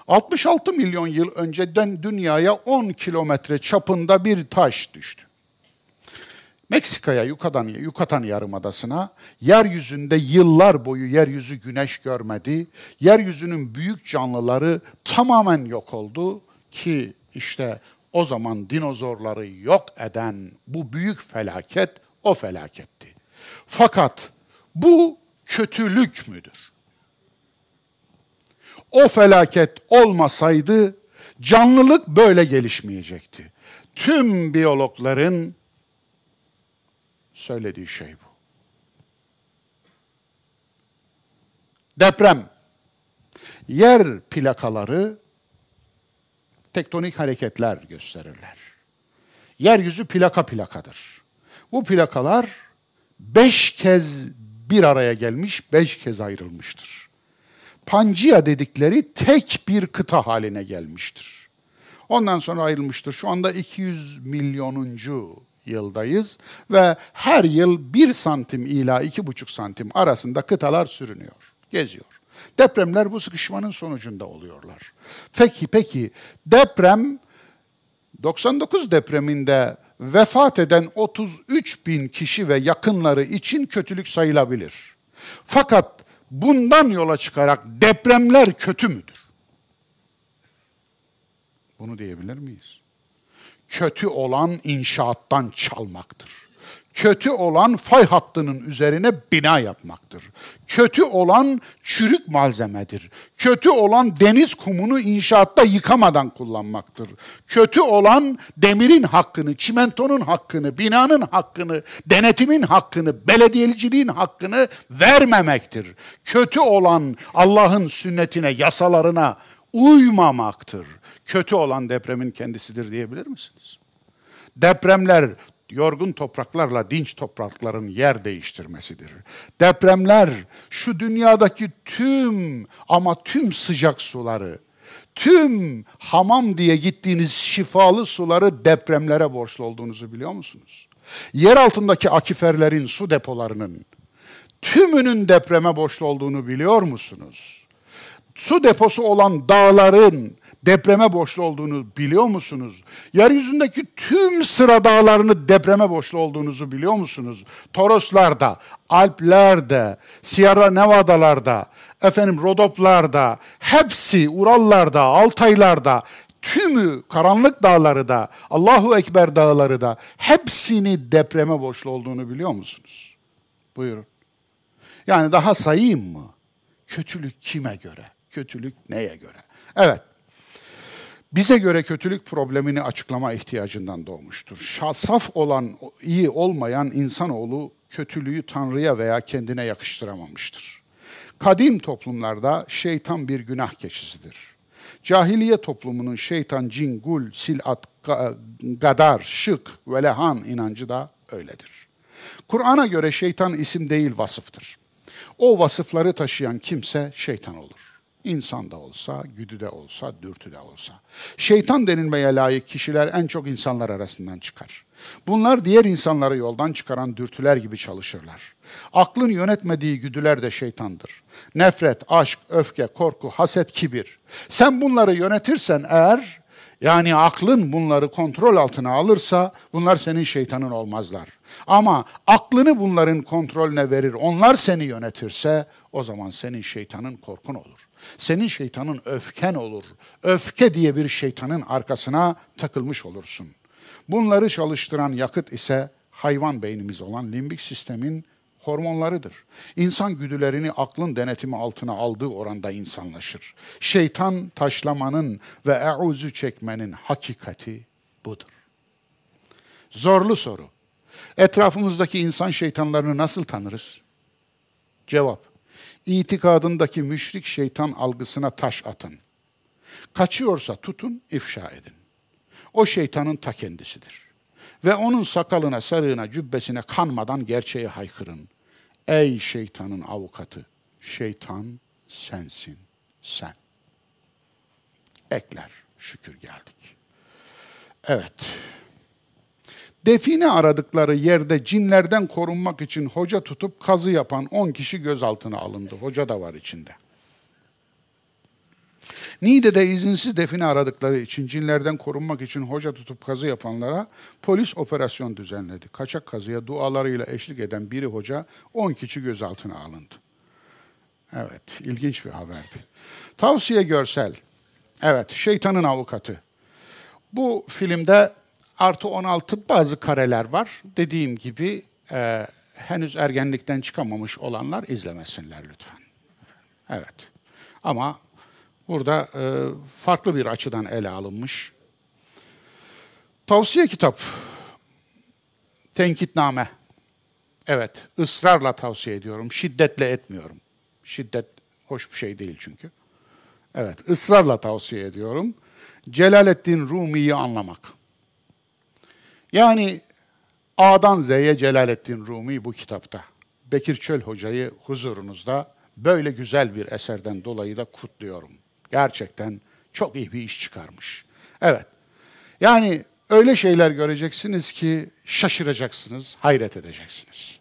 66 milyon yıl önceden dünyaya 10 kilometre çapında bir taş düştü. Meksika'ya, Yucatan Yarımadası'na, yeryüzünde yıllar boyu yeryüzü güneş görmedi, yeryüzünün büyük canlıları tamamen yok oldu ki işte o zaman dinozorları yok eden bu büyük felaket o felaketti. Fakat bu kötülük müdür? O felaket olmasaydı canlılık böyle gelişmeyecekti. Tüm biyologların söylediği şey bu. Deprem, yer plakaları, tektonik hareketler gösterirler. Yeryüzü plakadır. Bu plakalar 5 kez bir araya gelmiş, 5 kez ayrılmıştır. Pangea dedikleri tek bir kıta haline gelmiştir. Ondan sonra ayrılmıştır. Şu anda 200 milyonuncu yıldayız ve her yıl 1 santim ila 2,5 santim arasında kıtalar sürünüyor, geziyor. Depremler bu sıkışmanın sonucunda oluyorlar. Peki deprem, 99 depreminde vefat eden 33 bin kişi ve yakınları için kötülük sayılabilir. Fakat bundan yola çıkarak depremler kötü müdür? Bunu diyebilir miyiz? Kötü olan inşaattan çalmaktır. Kötü olan fay hattının üzerine bina yapmaktır. Kötü olan çürük malzemedir. Kötü olan deniz kumunu inşaatta yıkamadan kullanmaktır. Kötü olan demirin hakkını, çimentonun hakkını, binanın hakkını, denetimin hakkını, belediyeciliğin hakkını vermemektir. Kötü olan Allah'ın sünnetine, yasalarına uymamaktır. Kötü olan depremin kendisidir diyebilir misiniz? Depremler yorgun topraklarla dinç toprakların yer değiştirmesidir. Depremler şu dünyadaki tüm sıcak suları, tüm hamam diye gittiğiniz şifalı suları depremlere borçlu olduğunuzu biliyor musunuz? Yer altındaki akiferlerin, su depolarının tümünün depreme borçlu olduğunu biliyor musunuz? Su deposu olan dağların depreme borçlu olduğunu biliyor musunuz? Yeryüzündeki tüm sıra dağlarını depreme borçlu olduğunuzu biliyor musunuz? Toroslarda, Alplerde, Sierra Nevada'larda, Rodoplarda, hepsi Urallarda, Altaylarda, tümü karanlık dağları da, Allahu Ekber dağları da hepsini depreme borçlu olduğunu biliyor musunuz? Buyurun. Yani daha sayayım mı? Kötülük kime göre? Kötülük neye göre? Evet. Bize göre kötülük problemini açıklama ihtiyacından doğmuştur. Saf olan, iyi olmayan insanoğlu kötülüğü Tanrı'ya veya kendine yakıştıramamıştır. Kadim toplumlarda şeytan bir günah keçisidir. Cahiliye toplumunun şeytan, cin, gul, silat, gadar, şık ve lehan inancı da öyledir. Kur'an'a göre şeytan isim değil vasıftır. O vasıfları taşıyan kimse şeytan olur. İnsan da olsa, güdü de olsa, dürtü de olsa. Şeytan denilmeye layık kişiler en çok insanlar arasından çıkar. Bunlar diğer insanları yoldan çıkaran dürtüler gibi çalışırlar. Aklın yönetmediği güdüler de şeytandır. Nefret, aşk, öfke, korku, haset, kibir. Sen bunları yönetirsen eğer, yani aklın bunları kontrol altına alırsa bunlar senin şeytanın olmazlar. Ama aklını bunların kontrolüne verir, onlar seni yönetirse o zaman senin şeytanın korkun olur. Senin şeytanın öfken olur. Öfke diye bir şeytanın arkasına takılmış olursun. Bunları çalıştıran yakıt ise hayvan beynimiz olan limbik sistemin hormonlarıdır. İnsan güdülerini aklın denetimi altına aldığı oranda insanlaşır. Şeytan taşlamanın ve eûzü çekmenin hakikati budur. Zorlu soru. Etrafımızdaki insan şeytanlarını nasıl tanırız? Cevap. İtikadındaki müşrik şeytan algısına taş atın. Kaçıyorsa tutun, ifşa edin. O şeytanın ta kendisidir. Ve onun sakalına, sarığına, cübbesine kanmadan gerçeği haykırın. Ey şeytanın avukatı, şeytan sensin, sen. Ekler, şükür geldik. Evet. Define aradıkları yerde cinlerden korunmak için hoca tutup kazı yapan 10 kişi gözaltına alındı. Hoca da var içinde. Niğde'de izinsiz define aradıkları için cinlerden korunmak için hoca tutup kazı yapanlara polis operasyon düzenledi. Kaçak kazıya dualarıyla eşlik eden biri hoca 10 kişi gözaltına alındı. Evet, ilginç bir haberdi. Tavsiye görsel. Evet, şeytanın avukatı. Bu filmde artı 16 bazı kareler var. Dediğim gibi henüz ergenlikten çıkamamış olanlar izlemesinler lütfen. Evet. Ama burada farklı bir açıdan ele alınmış. Tavsiye kitap. Tenkitname. Evet, ısrarla tavsiye ediyorum. Şiddetle etmiyorum. Şiddet hoş bir şey değil çünkü. Evet, ısrarla tavsiye ediyorum. Celaleddin Rumi'yi anlamak. Yani A'dan Z'ye Celaleddin Rumi bu kitapta. Bekir Çöl Hoca'yı huzurunuzda böyle güzel bir eserden dolayı da kutluyorum. Gerçekten çok iyi bir iş çıkarmış. Evet, yani öyle şeyler göreceksiniz ki şaşıracaksınız, hayret edeceksiniz.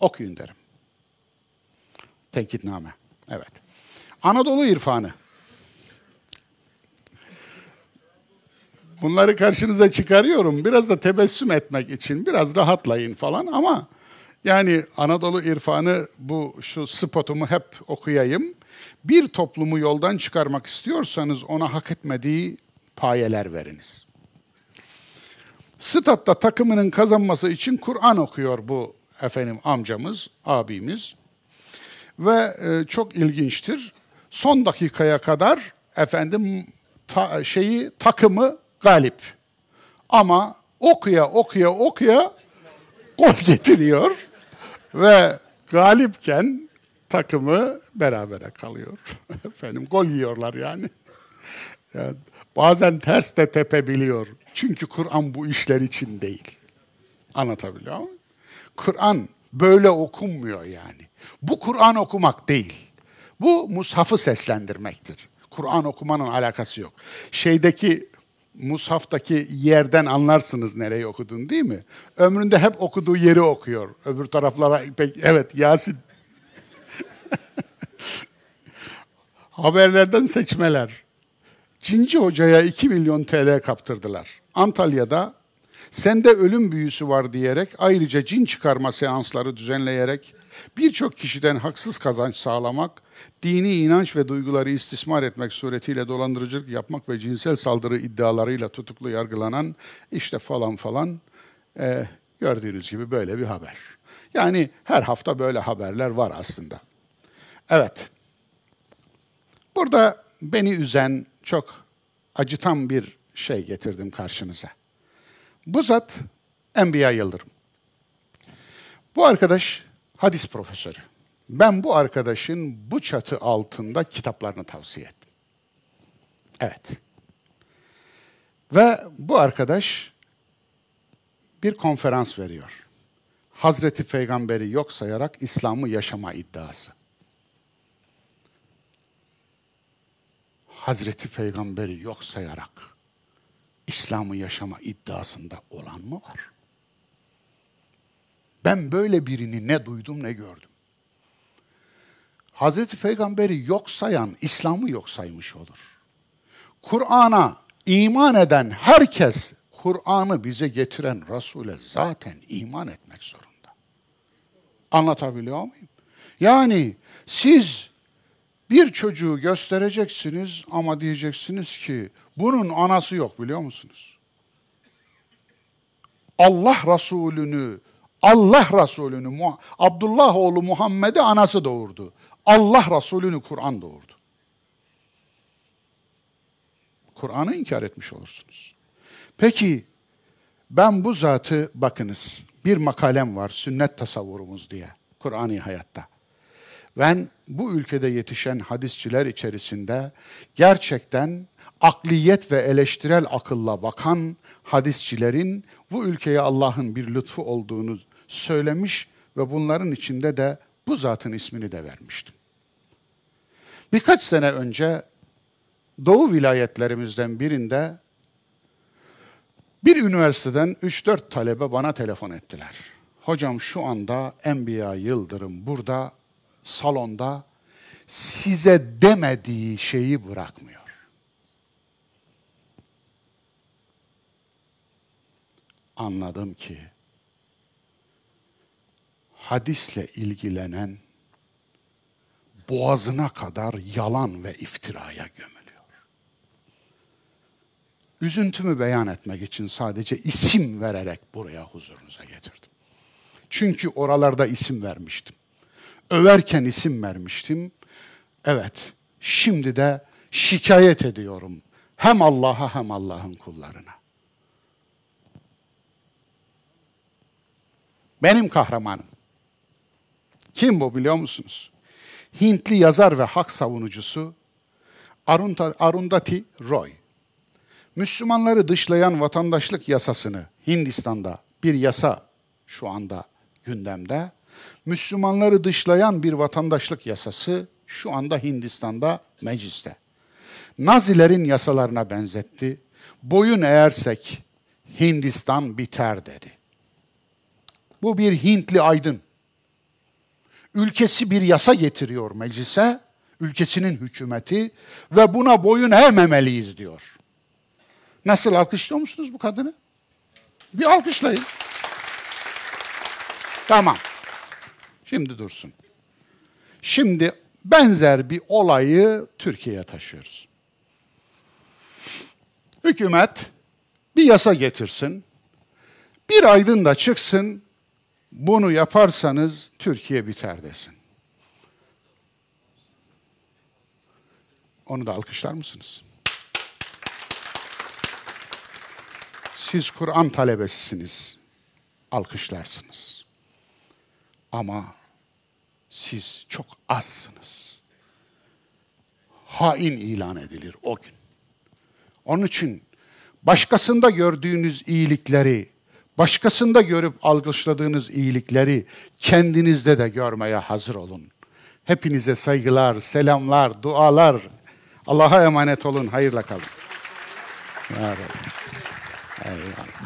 Okuyun derim. Tenkitname, evet. Anadolu irfanı. Bunları karşınıza çıkarıyorum. Biraz da tebessüm etmek için, biraz rahatlayın falan ama yani Anadolu irfanı şu spotumu hep okuyayım. Bir toplumu yoldan çıkarmak istiyorsanız ona hak etmediği payeler veriniz. Statta takımının kazanması için Kur'an okuyor bu amcamız, abimiz. Ve çok ilginçtir. Son dakikaya kadar takımı galip. Ama okuya gol getiriyor ve galipken takımı berabere kalıyor. Gol yiyorlar yani. Yani bazen ters de tepebiliyor. Çünkü Kur'an bu işler için değil. Anlatabiliyor muyum? Kur'an böyle okunmuyor yani. Bu Kur'an okumak değil. Bu mushafı seslendirmektir. Kur'an okumanın alakası yok. Mushaftaki yerden anlarsınız nereyi okudun değil mi? Ömründe hep okuduğu yeri okuyor. Öbür taraflara pek evet Yasin. Haberlerden seçmeler. Cinci Hoca'ya 2 milyon TL kaptırdılar. Antalya'da sende ölüm büyüsü var diyerek ayrıca cin çıkarma seansları düzenleyerek birçok kişiden haksız kazanç sağlamak, dini inanç ve duyguları istismar etmek suretiyle dolandırıcılık yapmak ve cinsel saldırı iddialarıyla tutuklu yargılanan gördüğünüz gibi böyle bir haber. Yani her hafta böyle haberler var aslında. Evet, burada beni üzen, çok acıtan bir şey getirdim karşınıza. Bu zat Enbiya Yıldırım. Bu arkadaş hadis profesörü. Ben bu arkadaşın bu çatı altında kitaplarını tavsiye ettim. Evet. Ve bu arkadaş bir konferans veriyor. Hazreti Peygamber'i yok sayarak İslam'ı yaşama iddiası. Hazreti Peygamber'i yok sayarak İslam'ı yaşama iddiasında olan mı var? Ben böyle birini ne duydum ne gördüm. Hazreti Peygamber'i yok sayan, İslam'ı yok saymış olur. Kur'an'a iman eden herkes, Kur'an'ı bize getiren Resul'e zaten iman etmek zorunda. Anlatabiliyor muyum? Yani siz bir çocuğu göstereceksiniz ama diyeceksiniz ki, bunun anası yok biliyor musunuz? Allah Resulü'nü, Abdullah oğlu Muhammed'i anası doğurdu. Allah Resulü'nü Kur'an doğurdu. Kur'an'ı inkar etmiş olursunuz. Peki, ben bu zatı, bakınız, bir makalem var, sünnet tasavvurumuz diye, Kur'an-ı Hayat'ta. Ben bu ülkede yetişen hadisçiler içerisinde gerçekten akliyet ve eleştirel akılla bakan hadisçilerin bu ülkeye Allah'ın bir lütfu olduğunu söylemiş ve bunların içinde de bu zatın ismini de vermiştim. Birkaç sene önce Doğu vilayetlerimizden birinde bir üniversiteden 3-4 talebe bana telefon ettiler. Hocam şu anda Enbiya Yıldırım burada, salonda size demediği şeyi bırakmıyor. anladım ki hadisle ilgilenen boğazına kadar yalan ve iftiraya gömülüyor. Üzüntümü beyan etmek için sadece isim vererek buraya huzurunuza getirdim. Çünkü oralarda isim vermiştim. Överken isim vermiştim. Evet, şimdi de şikayet ediyorum. Hem Allah'a hem Allah'ın kullarına. Benim kahramanım. Kim bu biliyor musunuz? Hintli yazar ve hak savunucusu Arundhati Roy. Müslümanları dışlayan vatandaşlık yasasını Hindistan'da bir yasa şu anda gündemde. Müslümanları dışlayan bir vatandaşlık yasası şu anda Hindistan'da mecliste. Nazilerin yasalarına benzetti. Boyun eğersek Hindistan biter dedi. Bu bir Hintli aydın. Ülkesi bir yasa getiriyor meclise, ülkesinin hükümeti ve buna boyun eğmemeliyiz diyor. Nasıl alkışlıyor musunuz bu kadını? Bir alkışlayın. Tamam. Şimdi dursun. Şimdi benzer bir olayı Türkiye'ye taşıyoruz. Hükümet bir yasa getirsin, bir aydın da çıksın, bunu yaparsanız Türkiye biter desin. Onu da alkışlar mısınız? Siz Kur'an talebesisiniz, alkışlarsınız. Ama siz çok azsınız. Hain ilan edilir o gün. Onun için başkasında gördüğünüz iyilikleri, başkasında görüp algıladığınız iyilikleri kendinizde de görmeye hazır olun. Hepinize saygılar, selamlar, dualar. Allah'a emanet olun, hayırla kalın. Ya Rabbi. Eyvallah.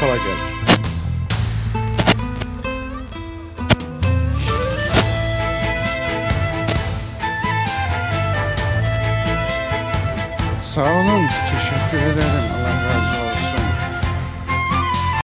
Kolay gelsin. Sağ olun. Teşekkür ederim. Allah razı olsun.